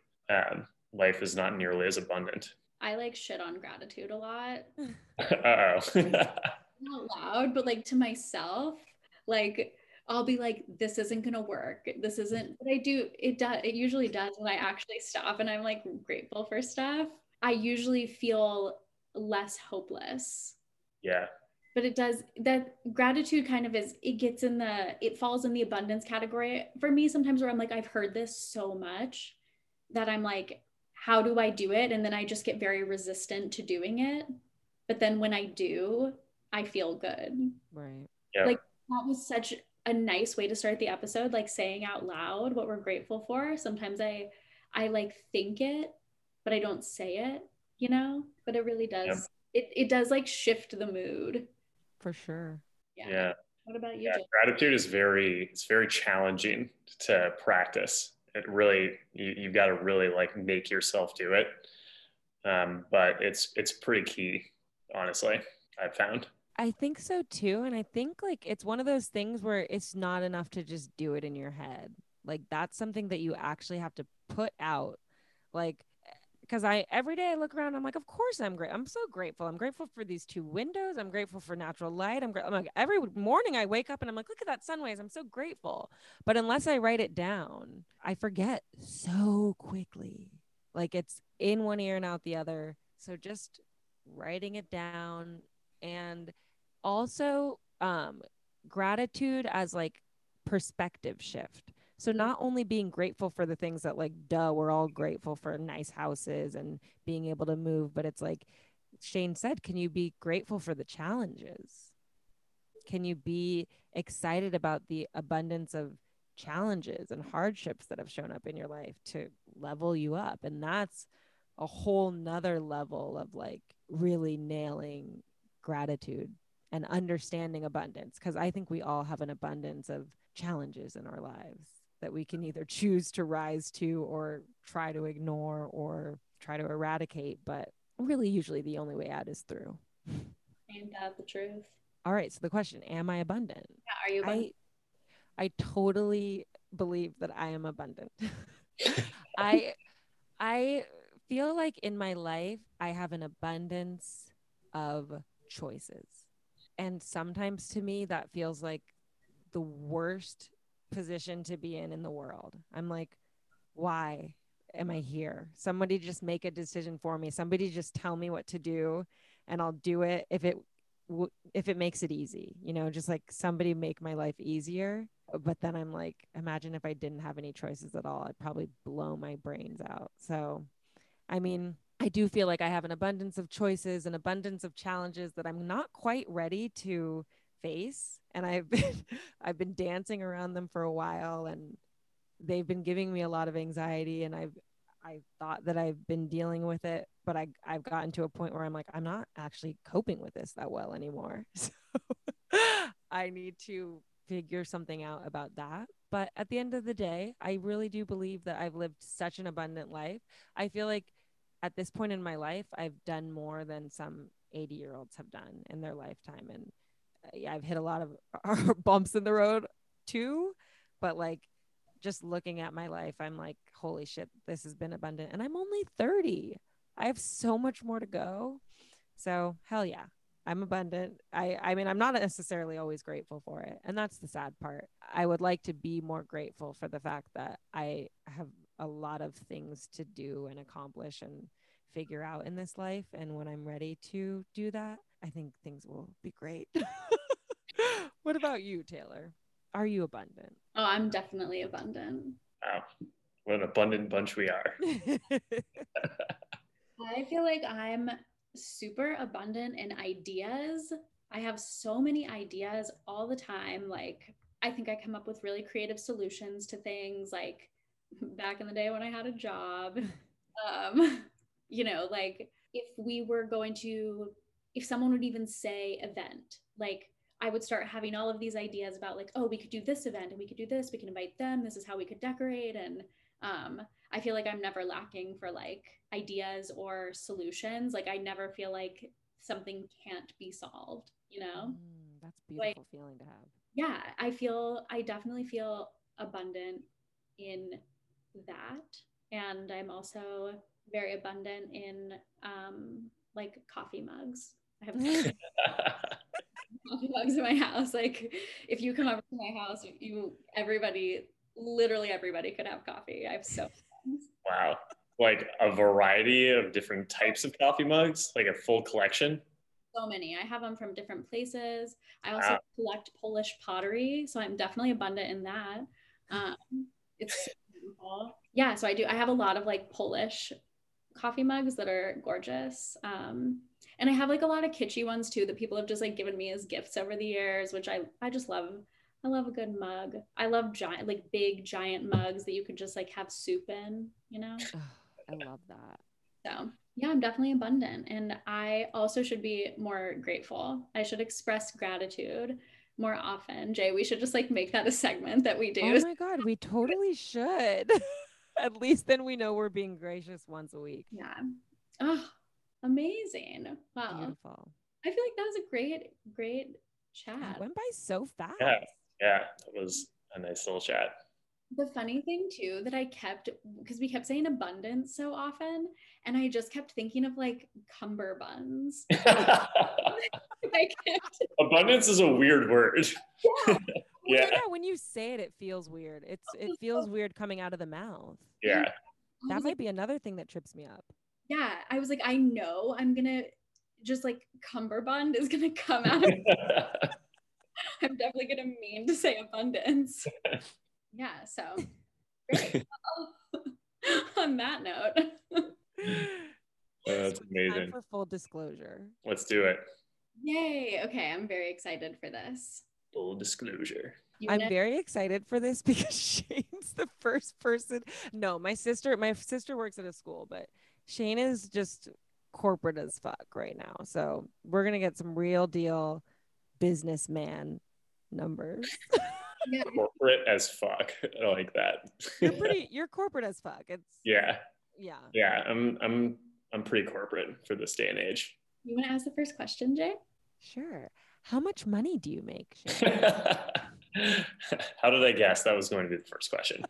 life is not nearly as abundant. I like shit on gratitude a lot. Uh-oh. Not loud, but like to myself, like I'll be like, this isn't going to work. This isn't, but I do, it does. It usually does when I actually stop and I'm like grateful for stuff. I usually feel less hopeless. Yeah. But it does, that gratitude kind of is, it falls in the abundance category for me sometimes, where I'm like, I've heard this so much that I'm like, how do I do it? And then I just get very resistant to doing it. But then when I do, I feel good. Right. Yeah. Like that was such a nice way to start the episode, like saying out loud what we're grateful for. Sometimes I like think it, but I don't say it, but it really does. Yeah. It does like shift the mood. For sure. Yeah. What about you? Yeah, gratitude is very challenging to practice. It really, you've got to really like make yourself do it. But it's pretty key, honestly, I've found. I think so too. And I think like, it's one of those things where it's not enough to just do it in your head. Like that's something that you actually have to put out. Like, because every day I look around, I'm like, of course I'm great. I'm so grateful. I'm grateful for these two windows. I'm grateful for natural light. I'm like, every morning I wake up and I'm like, look at that sunrise. I'm so grateful. But unless I write it down, I forget so quickly. Like it's in one ear and out the other. So just writing it down. And also gratitude as like perspective shift. So not only being grateful for the things that like, duh, we're all grateful for nice houses and being able to move, but it's like Shane said, can you be grateful for the challenges? Can you be excited about the abundance of challenges and hardships that have shown up in your life to level you up? And that's a whole nother level of like really nailing gratitude and understanding abundance. Cause I think we all have an abundance of challenges in our lives that we can either choose to rise to or try to ignore or try to eradicate, but really usually the only way out is through. Ain't that the truth? All right, so the question, am I abundant? Yeah, are you abundant? I totally believe that I am abundant. I feel like in my life I have an abundance of choices, and sometimes to me that feels like the worst position to be in the world. I'm like, why am I here? Somebody just make a decision for me. Somebody just tell me what to do and I'll do it if it makes it easy, just like somebody make my life easier. But then I'm like, imagine if I didn't have any choices at all, I'd probably blow my brains out. So, I mean, I do feel like I have an abundance of choices, an abundance of challenges that I'm not quite ready to face. And I've been dancing around them for a while, and they've been giving me a lot of anxiety, and I thought that I've been dealing with it, but I've gotten to a point where I'm like, I'm not actually coping with this that well anymore. So I need to figure something out about that. But at the end of the day, I really do believe that I've lived such an abundant life. I feel like at this point in my life, I've done more than some 80-year-olds have done in their lifetime. And I've hit a lot of bumps in the road too. But like, just looking at my life, I'm like, holy shit, this has been abundant. And I'm only 30. I have so much more to go. So hell yeah, I'm abundant. I mean, I'm not necessarily always grateful for it. And that's the sad part. I would like to be more grateful for the fact that I have a lot of things to do and accomplish and figure out in this life. And when I'm ready to do that, I think things will be great. What about you, Taylor? Are you abundant? Oh, I'm definitely abundant. Wow. What an abundant bunch we are. I feel like I'm super abundant in ideas. I have so many ideas all the time. Like, I think I come up with really creative solutions to things, like back in the day when I had a job. You know, like if someone would even say event, like I would start having all of these ideas about like, oh, we could do this event and we could do this, we can invite them, this is how we could decorate. And I feel like I'm never lacking for like ideas or solutions. Like I never feel like something can't be solved, you know? That's a beautiful feeling to have. Yeah, I definitely feel abundant in that. And I'm also very abundant in like coffee mugs. I have coffee mugs in my house. Like if you come over to my house, everybody could have coffee. I have so many. Wow. Like a variety of different types of coffee mugs, like a full collection. So many. I have them from different places. I also collect Polish pottery, so I'm definitely abundant in that. It's so beautiful. Yeah, so I have a lot of like Polish coffee mugs that are gorgeous. And I have like a lot of kitschy ones too that people have just like given me as gifts over the years, which I just love. I love a good mug. I love big giant mugs that you could just like have soup in, you know? Oh, I love that. So yeah, I'm definitely abundant. And I also should be more grateful. I should express gratitude more often. Jay, we should just like make that a segment that we do. Oh my God, we totally should. At least then we know we're being gracious once a week. Yeah. Oh, amazing. Wow. Beautiful. I feel like that was a great chat. It went by so fast. Yeah, it was a nice little chat. The funny thing too that I kept, because we kept saying abundance so often, and I just kept thinking of like cummerbunds. Abundance is a weird word. Yeah. Yeah. Yeah, when you say it, it feels weird. It feels weird coming out of the mouth. Yeah. That might be another thing that trips me up. Yeah, I was like, I know I'm gonna just like cummerbund is gonna come out of me. I'm definitely gonna mean to say abundance. Yeah, so great. On that note. That's amazing. Time for full disclosure. Let's do it. Yay. Okay, I'm very excited for this. Full disclosure. I'm very excited for this because Shane's the first person. No, my sister works at a school, but Shane is just corporate as fuck right now. So we're going to get some real deal businessman numbers. Yeah. Corporate as fuck. I like that. You're corporate as fuck. It's yeah. Yeah. Yeah. I'm pretty corporate for this day and age. You want to ask the first question, Jay? Sure. How much money do you make? How did I guess that was going to be the first question?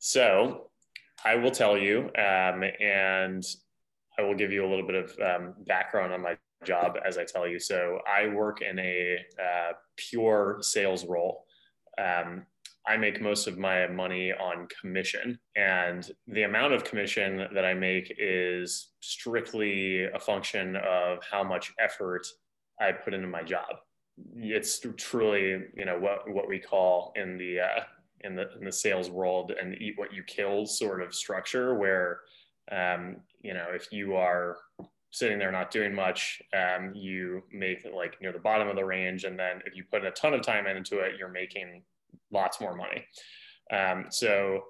So I will tell you, and I will give you a little bit of background on my job as I tell you. So I work in a pure sales role. I make most of my money on commission, and the amount of commission that I make is strictly a function of how much effort I put into my job. It's truly, you know, what we call in the sales world an eat what you kill sort of structure, where you know, if you are sitting there not doing much, you make like near the bottom of the range, and then if you put a ton of time into it, you're making lots more money. So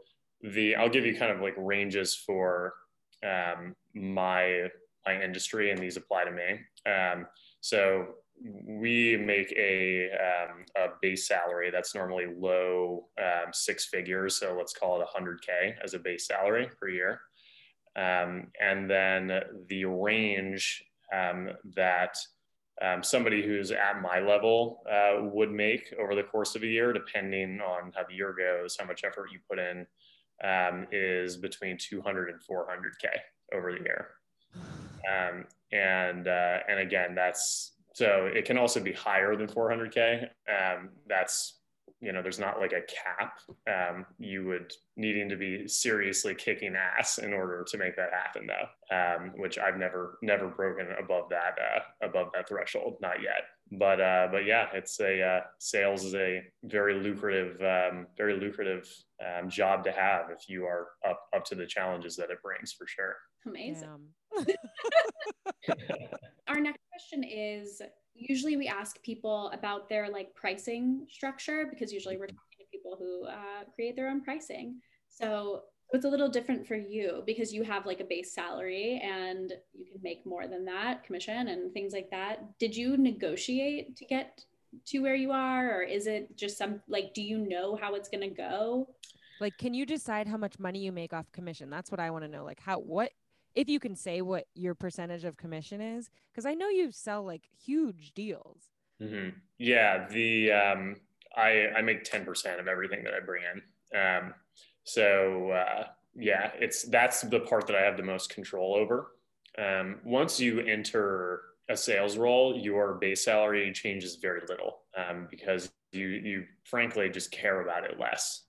I'll give you kind of like ranges for my industry, and these apply to me. So we make a base salary that's normally low six figures. So let's call it 100K as a base salary per year. And then the range that somebody who's at my level would make over the course of a year, depending on how the year goes, how much effort you put in, is between 200 and 400K over the year. And again, that's, so it can also be higher than 400K. That's, you know, there's not like a cap. You would needing to be seriously kicking ass in order to make that happen though, which I've never broken above that threshold, not yet. But yeah, it's a, sales is a very lucrative job to have if you are up to the challenges that it brings, for sure. Amazing. Our next question is, usually we ask people about their like pricing structure, because usually we're talking to people who create their own pricing. So it's a little different for you because you have like a base salary and you can make more than that, commission and things like that. Did you negotiate to get to where you are, or is it just some, like, do you know how it's going to go? Like, can you decide how much money you make off commission? That's what I want to know. Like if you can say what your percentage of commission is, because I know you sell like huge deals. Mm-hmm. Yeah. I make 10% of everything that I bring in. Yeah, that's the part that I have the most control over. Once you enter a sales role, your base salary changes very little, because you frankly just care about it less.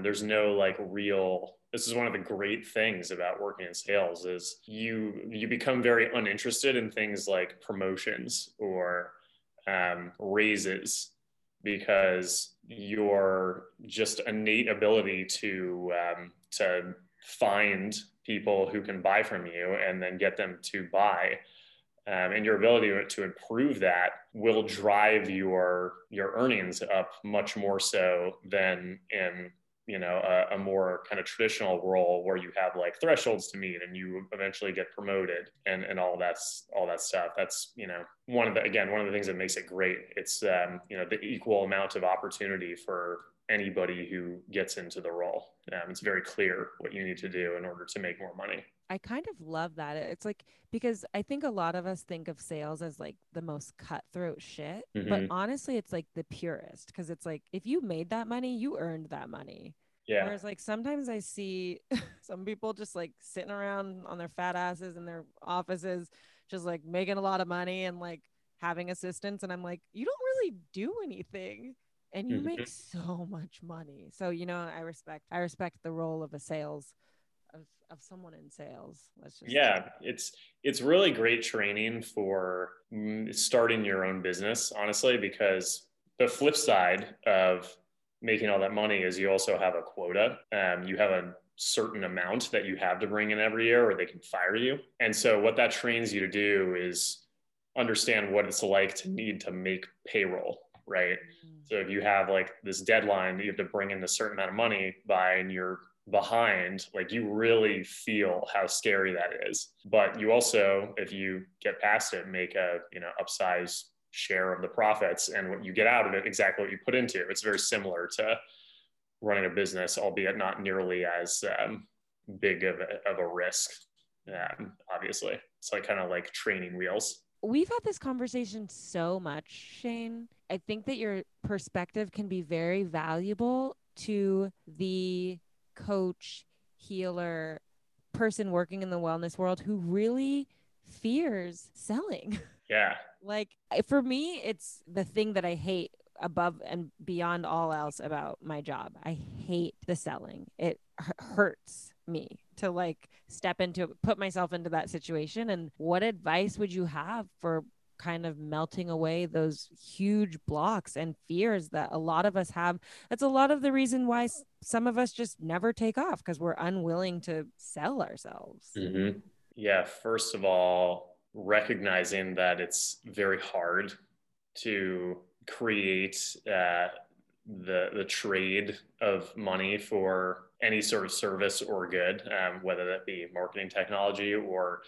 There's no like real, this is one of the great things about working in sales is you become very uninterested in things like promotions or raises, because your just innate ability to find people who can buy from you and then get them to buy, and your ability to improve that will drive your earnings up much more so than in, you know, a more kind of traditional role where you have like thresholds to meet and you eventually get promoted and all that stuff. That's, you know, one of the things that makes it great. It's, you know, the equal amount of opportunity for anybody who gets into the role. It's very clear what you need to do in order to make more money. I kind of love that. It's like, because I think a lot of us think of sales as like the most cutthroat shit, mm-hmm. but honestly, it's like the purest, because it's like, if you made that money, you earned that money. Yeah. Whereas like sometimes I see some people just like sitting around on their fat asses in their offices, just like making a lot of money and like having assistants. And I'm like, you don't really do anything and you mm-hmm. make so much money. So, you know, I respect the role of a sales of someone in sales. Let's just say. It's really great training for starting your own business, honestly, because the flip side of making all that money is you also have a quota. You have a certain amount that you have to bring in every year or they can fire you. And so what that trains you to do is understand what it's like to need to make payroll, right? Mm-hmm. So if you have like this deadline that you have to bring in a certain amount of money by, and you're behind, like you really feel how scary that is. But you also, if you get past it, make a, you know, upsized share of the profits and what you get out of it, exactly what you put into it. It's very similar to running a business, albeit not nearly as big of a risk. Obviously, it's like kind of like training wheels. We've had this conversation so much, Shane. I think that your perspective can be very valuable to the coach, healer, person working in the wellness world who really fears selling. Yeah. Like for me, it's the thing that I hate above and beyond all else about my job. I hate the selling. It hurts me to like put myself into that situation. And what advice would you have for kind of melting away those huge blocks and fears that a lot of us have? That's a lot of the reason why some of us just never take off, because we're unwilling to sell ourselves. Mm-hmm. Yeah. First of all, recognizing that it's very hard to create the trade of money for any sort of service or good, whether that be marketing technology or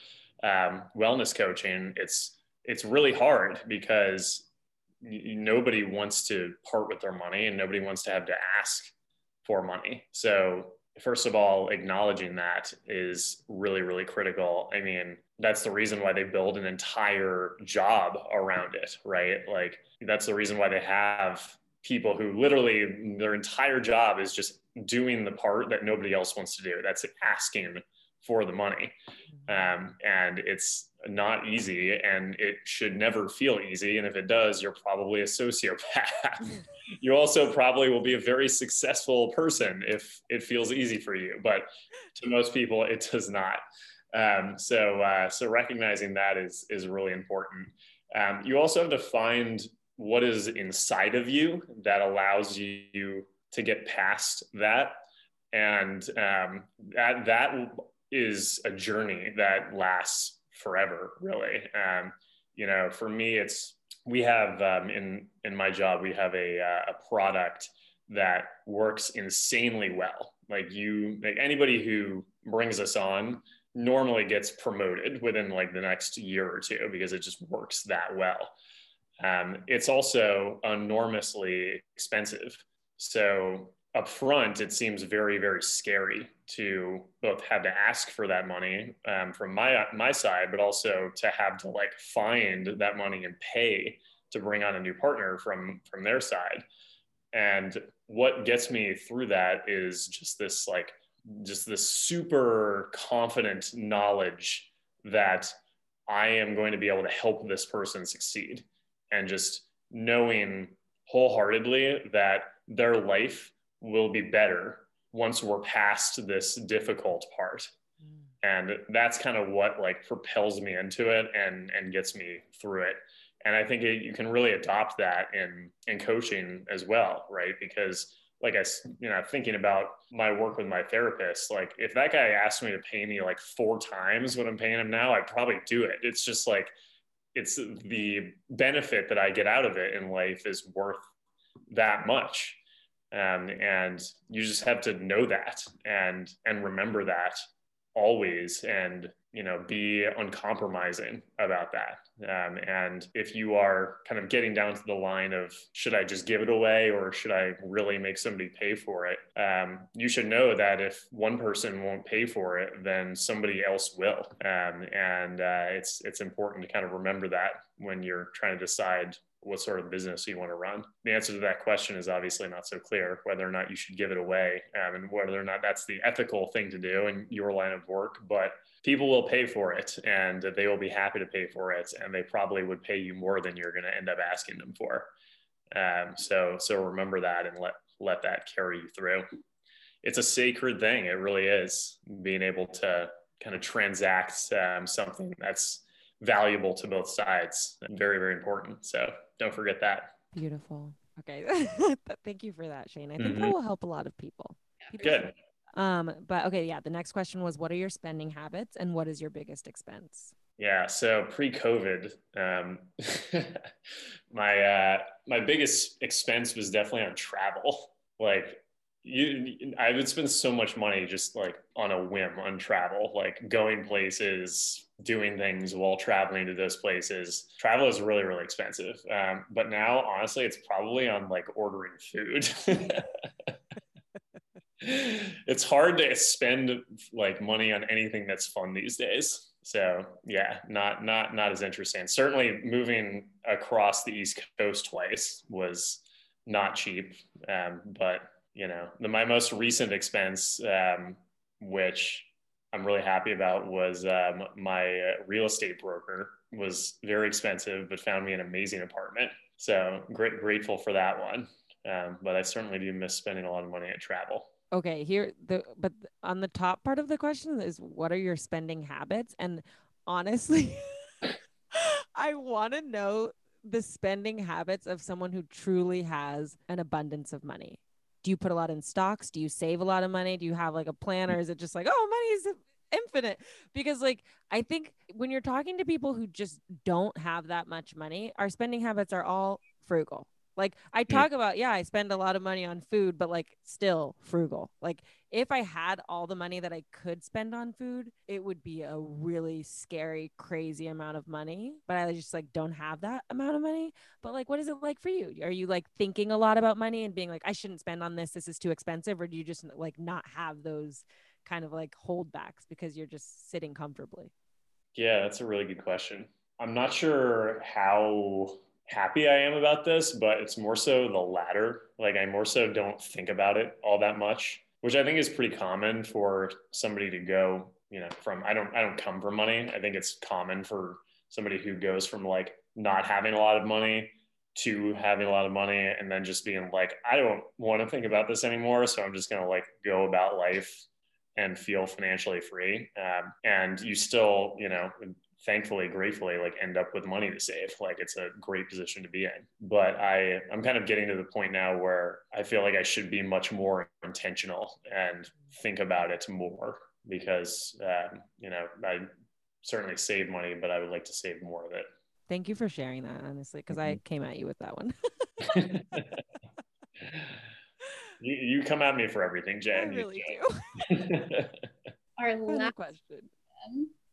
wellness coaching. It's it's really hard because nobody wants to part with their money and nobody wants to have to ask for money. So first of all, acknowledging that is really, really critical. I mean, that's the reason why they build an entire job around it, right? Like, that's the reason why they have people who literally their entire job is just doing the part that nobody else wants to do. That's asking for the money. And it's not easy, and it should never feel easy. And if it does, you're probably a sociopath. You also probably will be a very successful person if it feels easy for you, but to most people it does not. So recognizing that is really important. You also have to find what is inside of you that allows you to get past that. And that is a journey that lasts forever, really. You know, for me, we have in my job, we have a product that works insanely well. Like anybody who brings us on normally gets promoted within like the next year or two because it just works that well. It's also enormously expensive. So upfront, it seems very, very scary to both have to ask for that money from my side, but also to have to like find that money and pay to bring on a new partner from their side. And what gets me through that is just this super confident knowledge that I am going to be able to help this person succeed, and just knowing wholeheartedly that their life will be better once we're past this difficult part. And that's kind of what like propels me into it and gets me through it. And I think you can really adopt that in coaching as well, right? Because thinking about my work with my therapist, like if that guy asked me to pay me like 4 times what I'm paying him now, I'd probably do it. It's just like, it's the benefit that I get out of it in life is worth that much. And you just have to know that and remember that always, and, you know, be uncompromising about that. And if you are kind of getting down to the line of, should I just give it away or should I really make somebody pay for it? You should know that if one person won't pay for it, then somebody else will. It's important to kind of remember that when you're trying to decide what sort of business you want to run. The answer to that question is obviously not so clear, whether or not you should give it away and whether or not that's the ethical thing to do in your line of work, but people will pay for it and they will be happy to pay for it. And they probably would pay you more than you're going to end up asking them for. So remember that and let that carry you through. It's a sacred thing. It really is, being able to kind of transact something that's valuable to both sides. Very, very important. So don't forget that. Beautiful. Okay. Thank you for that, Shane. I think that will help a lot of people. Good. But okay. Yeah. The next question was, what are your spending habits and what is your biggest expense? Yeah. So pre-COVID, my biggest expense was definitely on travel. Like I would spend so much money just like on a whim on travel, like going places, doing things while traveling to those places. Travel is really, really expensive. But now, honestly, it's probably on like ordering food. It's hard to spend like money on anything that's fun these days. So yeah, not as interesting. Certainly moving across the East Coast twice was not cheap. But you know, my most recent expense, which I'm really happy about, was my real estate broker was very expensive, but found me an amazing apartment. So grateful for that one. But I certainly do miss spending a lot of money at travel. Okay. But on the top part of the question is, what are your spending habits? And honestly, I want to know the spending habits of someone who truly has an abundance of money. Do you put a lot in stocks? Do you save a lot of money? Do you have like a plan, or is it just like, oh, money is infinite? Because like, I think when you're talking to people who just don't have that much money, our spending habits are all frugal. Like I talk about, yeah, I spend a lot of money on food, but like still frugal. Like if I had all the money that I could spend on food, it would be a really scary, crazy amount of money. But I just like don't have that amount of money. But like, what is it like for you? Are you like thinking a lot about money and being like, I shouldn't spend on this, this is too expensive? Or do you just like not have those kind of like holdbacks because you're just sitting comfortably? Yeah, that's a really good question. I'm not sure how happy I am about this, but it's more so the latter. Like I more so don't think about it all that much, which I think is pretty common for somebody to go, you know, from, I don't come from money. I think it's common for somebody who goes from like not having a lot of money to having a lot of money and then just being like, I don't want to think about this anymore. So I'm just going to like go about life and feel financially free. And you still, you know, thankfully, gratefully, like end up with money to save. Like it's a great position to be in. But I'm kind of getting to the point now where I feel like I should be much more intentional and think about it more because, you know, I certainly save money, but I would like to save more of it. Thank you for sharing that, honestly, because I came at you with that one. You come at me for everything, Jay. I really do. Our last question.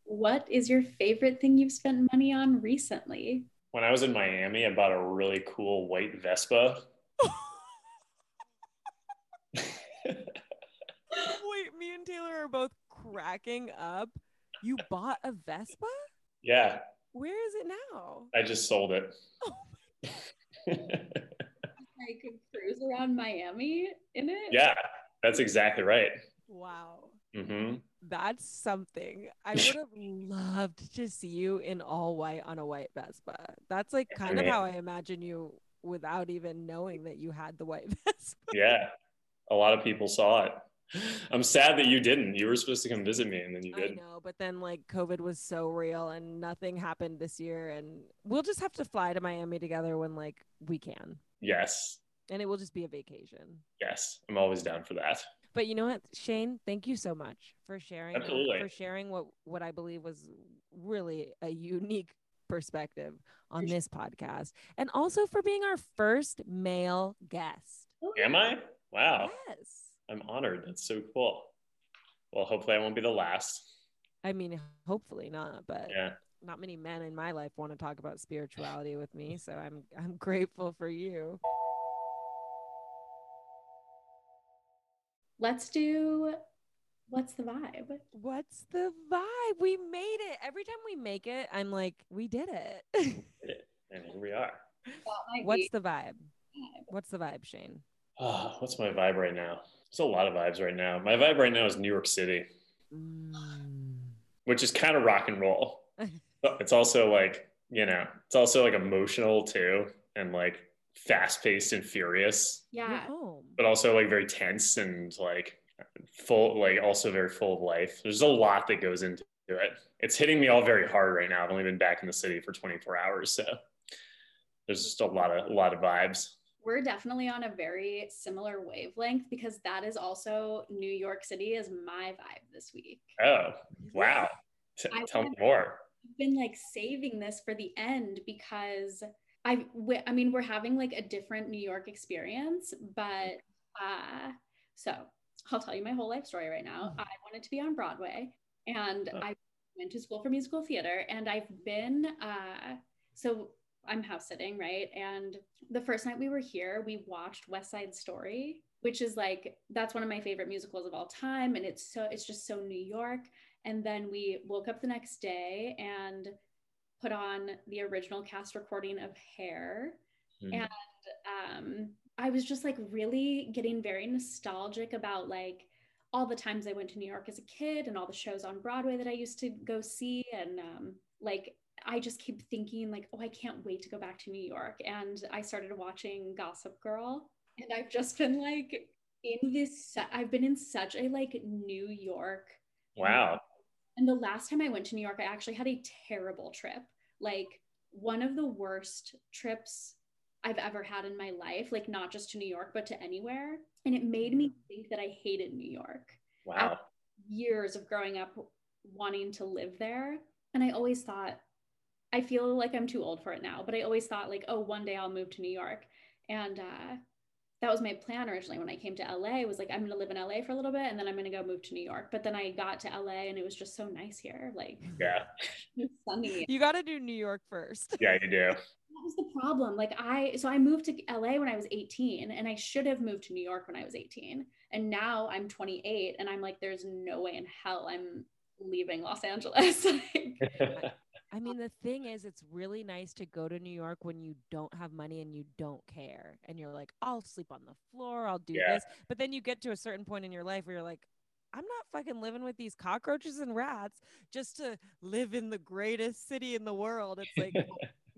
What is your favorite thing you've spent money on recently? When I was in Miami, I bought a really cool white Vespa. Wait, me and Taylor are both cracking up. You bought a Vespa? Yeah. Where is it now? I just sold it. Oh my God. I could cruise around Miami in it? Yeah, that's exactly right. Wow. Mm-hmm. That's something. I would have loved to see you in all white on a white Vespa. That's like kind of how I imagine you without even knowing that you had the white Vespa. Yeah, a lot of people saw it. I'm sad that you didn't. You were supposed to come visit me and then you didn't. I know, but then like COVID was so real and nothing happened this year, and we'll just have to fly to Miami together when like we can. Yes. And it will just be a vacation. Yes, I'm always down for that. But you know what, Shane, thank you so much for sharing. Absolutely. For sharing what I believe was really a unique perspective on this podcast, and also for being our first male guest. Am I? Wow. Yes. I'm honored. That's so cool. Well, hopefully I won't be the last. I mean, hopefully not, but yeah. Not many men in my life want to talk about spirituality with me, so I'm grateful for you. Let's do What's the Vibe? What's the Vibe? We made it. Every time we make it, I'm like, we did it. And here we are. What's the vibe? What's the vibe, Shane? Oh, what's my vibe right now? There's a lot of vibes right now. My vibe right now is New York City, which is kind of rock and roll. But it's also like, you know, it's also like emotional too. And like fast-paced and furious. Yeah. But also like very tense and like full, like also very full of life. There's a lot that goes into it. It's hitting me all very hard right now. I've only been back in the city for 24 hours. So there's just a lot of vibes. We're definitely on a very similar wavelength because that is also New York City is my vibe this week. Oh, wow. Tell me more. I've been like saving this for the end because I mean, we're having like a different New York experience, but so I'll tell you my whole life story right now. I wanted to be on Broadway and I went to school for musical theater, and I've been, so I'm house sitting, right? And the first night we were here, we watched West Side Story, which is like, that's one of my favorite musicals of all time. And it's just so New York. And then we woke up the next day and put on the original cast recording of Hair. And I was just like really getting very nostalgic about like all the times I went to New York as a kid and all the shows on Broadway that I used to go see. And like, I just keep thinking like, oh, I can't wait to go back to New York. And I started watching Gossip Girl, and I've just been like I've been in such a like New York. Wow. And the last time I went to New York, I actually had a terrible trip. Like one of the worst trips I've ever had in my life, like not just to New York, but to anywhere. And it made me think that I hated New York. Wow. After years of growing up wanting to live there. And I always thought, I feel like I'm too old for it now, but I always thought like, oh, one day I'll move to New York. And that was my plan originally when I came to LA, was like, I'm going to live in LA for a little bit and then I'm going to go move to New York. But then I got to LA and it was just so nice here. Like, yeah, it's sunny. You got to do New York first. Yeah, you do. That was the problem. Like so I moved to LA when I was 18 and I should have moved to New York when I was 18. And now I'm 28 and I'm like, there's no way in hell I'm leaving Los Angeles. I mean, the thing is, it's really nice to go to New York when you don't have money and you don't care. And you're like, I'll sleep on the floor. I'll do this. But then you get to a certain point in your life where you're like, I'm not fucking living with these cockroaches and rats just to live in the greatest city in the world. It's like,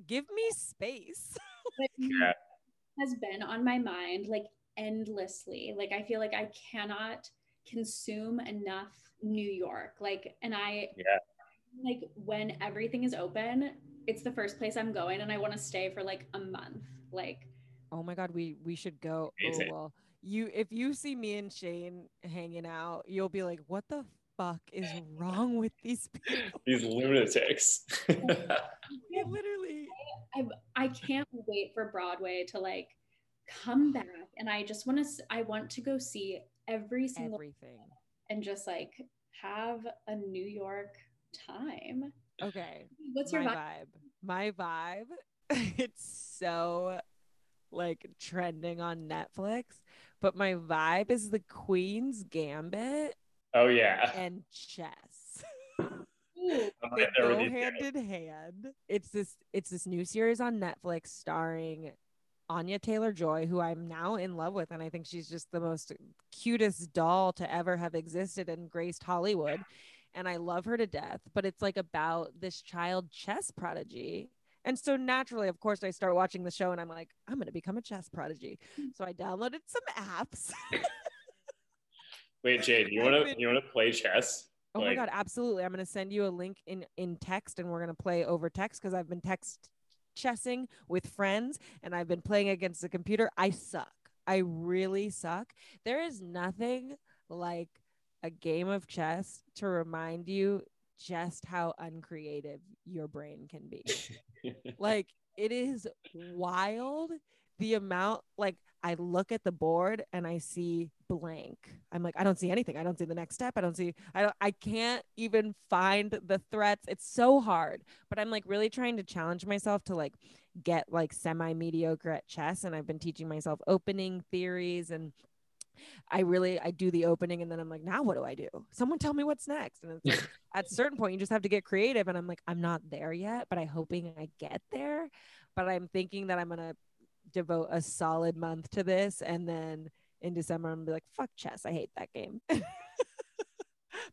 give me space. Has been on my mind like endlessly. Like, I feel like I cannot consume enough New York. Like, and like when everything is open, it's the first place I'm going, and I want to stay for like a month. Like, oh my God, we should go. Oh, well, if you see me and Shane hanging out, you'll be like, what the fuck is wrong with these people? These lunatics. Literally. I can't wait for Broadway to like come back, and I just want to go see every single thing and just like have a New York time. Okay, what's your vibe? My vibe, it's so like trending on Netflix, but my vibe is the Queen's Gambit. Oh yeah. And Chess. They go hand in hand. It's this new series on Netflix starring Anya Taylor Joy, who I'm now in love with, and I think she's just the most cutest doll to ever have existed and graced Hollywood. And I love her to death, but it's like about this child chess prodigy. And so naturally, of course, I start watching the show and I'm like, I'm going to become a chess prodigy. So I downloaded some apps. Wait, Jade, you want to play chess? Oh my God, absolutely. I'm going to send you a link in text, and we're going to play over text, because I've been text chessing with friends and I've been playing against the computer. I suck. I really suck. There is nothing like a game of chess to remind you just how uncreative your brain can be. Like, it is wild the amount. Like, I look at the board and I see blank. I'm like, I don't see anything. I don't see the next step. I can't even find the threats. It's so hard. But I'm like really trying to challenge myself to like get like semi-mediocre at chess. And I've been teaching myself opening theories, and I do the opening, and then I'm like, now what do I do? Someone tell me what's next. And it's like, at a certain point, you just have to get creative. And I'm like, I'm not there yet, but I'm hoping I get there. But I'm thinking that I'm going to devote a solid month to this. And then in December, I'm going to be like, fuck chess. I hate that game.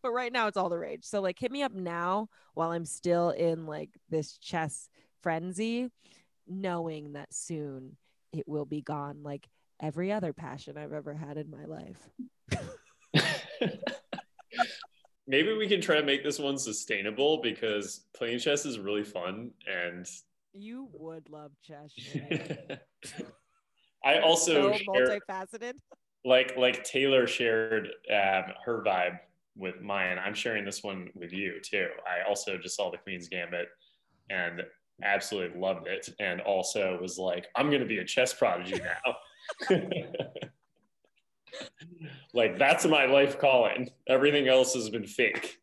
But right now it's all the rage. So like, hit me up now while I'm still in like this chess frenzy, knowing that soon it will be gone. Like, every other passion I've ever had in my life. Maybe we can try to make this one sustainable, because playing chess is really fun, and you would love chess. Right? I also multifaceted. Like Taylor shared her vibe with mine. I'm sharing this one with you too. I also just saw the Queen's Gambit and absolutely loved it, and also was like, I'm going to be a chess prodigy now. Like, that's my life calling. Everything else has been fake.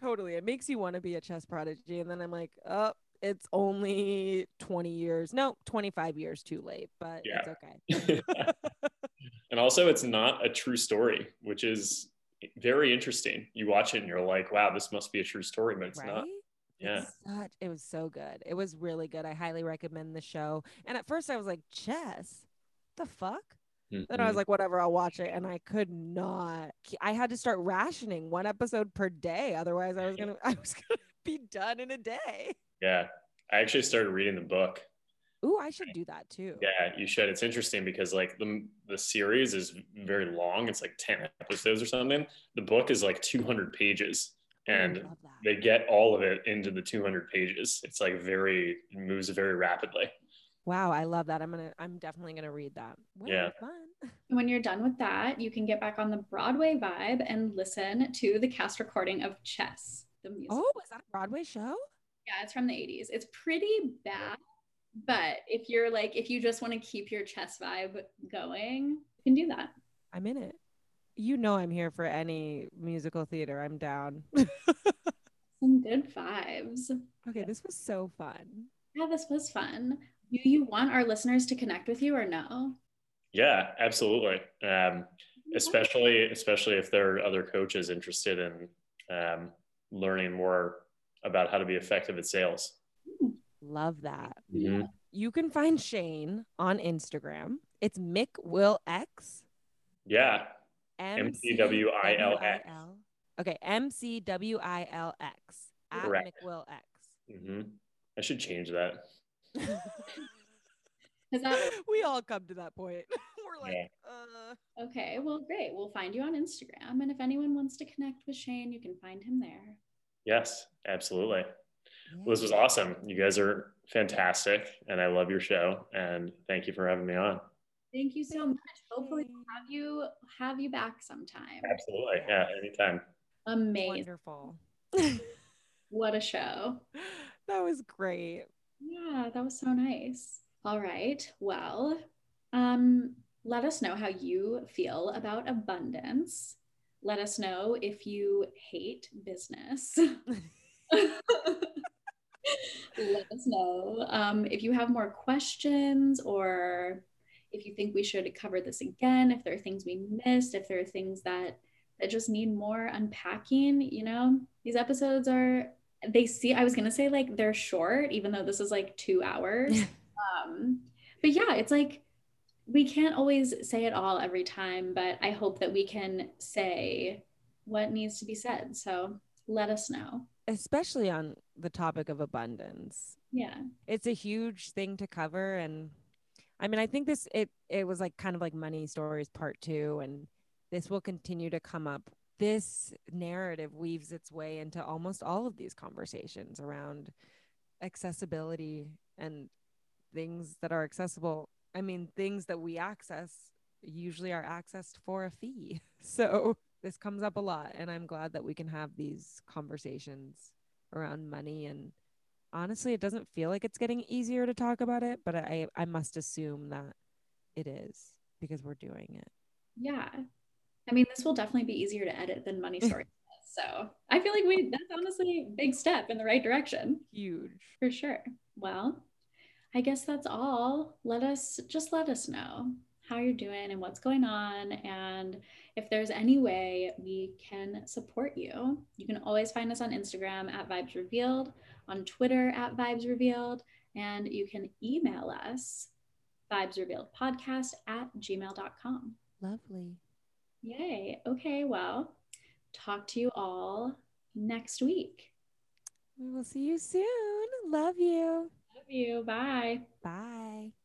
Totally. It makes you want to be a chess prodigy, and then I'm like, oh, it's only 25 years too late, but it's okay. And also, it's not a true story, which is very interesting. You watch it and you're like, wow, this must be a true story, but it's not. Yeah. It was so good. It was really good. I highly recommend the show. And at first I was like, chess? The fuck? Mm-hmm. Then I was like, whatever, I'll watch it. And I could not. I had to start rationing one episode per day. Otherwise I was gonna be done in a day. Yeah. I actually started reading the book. Ooh, I should do that too. Yeah, you should. It's interesting because like the series is very long. It's like 10 episodes or something. The book is like 200 pages. And they get all of it into the 200 pages. It's like moves very rapidly. Wow, I love that. I'm definitely gonna read that. Wow, yeah. Fun. When you're done with that, you can get back on the Broadway vibe and listen to the cast recording of Chess, the musical. Oh, is that a Broadway show? Yeah, it's from the 80s. It's pretty bad, But if you're like, if you just want to keep your chess vibe going, you can do that. I'm in it. You know, I'm here for any musical theater. I'm down. Some good vibes. Okay, this was so fun. Yeah, this was fun. Do you want our listeners to connect with you or no? Yeah, absolutely. Especially if there are other coaches interested in learning more about how to be effective at sales. Love that. Mm-hmm. You can find Shane on Instagram. It's McWillX. Yeah. MCWILX. Okay, MCWILX. Correct. McWillX. Mm-hmm. I should change that. We all come to that point. We're like, yeah. Okay, well, great. We'll find you on Instagram. And if anyone wants to connect with Shane, you can find him there. Yes, absolutely. Well, this was awesome. You guys are fantastic, and I love your show, and thank you for having me on. Thank you so much. Hopefully we'll have you back sometime. Absolutely. Yeah, anytime. Amazing. Wonderful. What a show. That was great. Yeah, that was so nice. All right. Well, let us know how you feel about abundance. Let us know if you hate business. Let us know if you have more questions, or if you think we should cover this again, if there are things we missed, if there are things that just need more unpacking. You know, these episodes are, I was going to say like they're short, even though this is like 2 hours. But yeah, it's like, we can't always say it all every time, but I hope that we can say what needs to be said. So let us know. Especially on the topic of abundance. Yeah. It's a huge thing to cover. And I mean, I think it was like kind of like Money Stories Part 2, and this will continue to come up. This narrative weaves its way into almost all of these conversations around accessibility and things that are accessible. I mean, things that we access usually are accessed for a fee. So this comes up a lot, and I'm glad that we can have these conversations around money. And honestly, it doesn't feel like it's getting easier to talk about it, but I must assume that it is because we're doing it. Yeah. I mean, this will definitely be easier to edit than Money Stories. So I feel like that's honestly a big step in the right direction. Huge. For sure. Well, I guess that's all. Let us know how you're doing and what's going on, and if there's any way we can support you. You can always find us on Instagram @Vibes Revealed, on Twitter @Vibes Revealed, and you can email us vibesrevealedpodcast@gmail.com. Lovely. Yay. Okay, well, talk to you all next week. We will see you soon. Love you. Love you. Bye. Bye.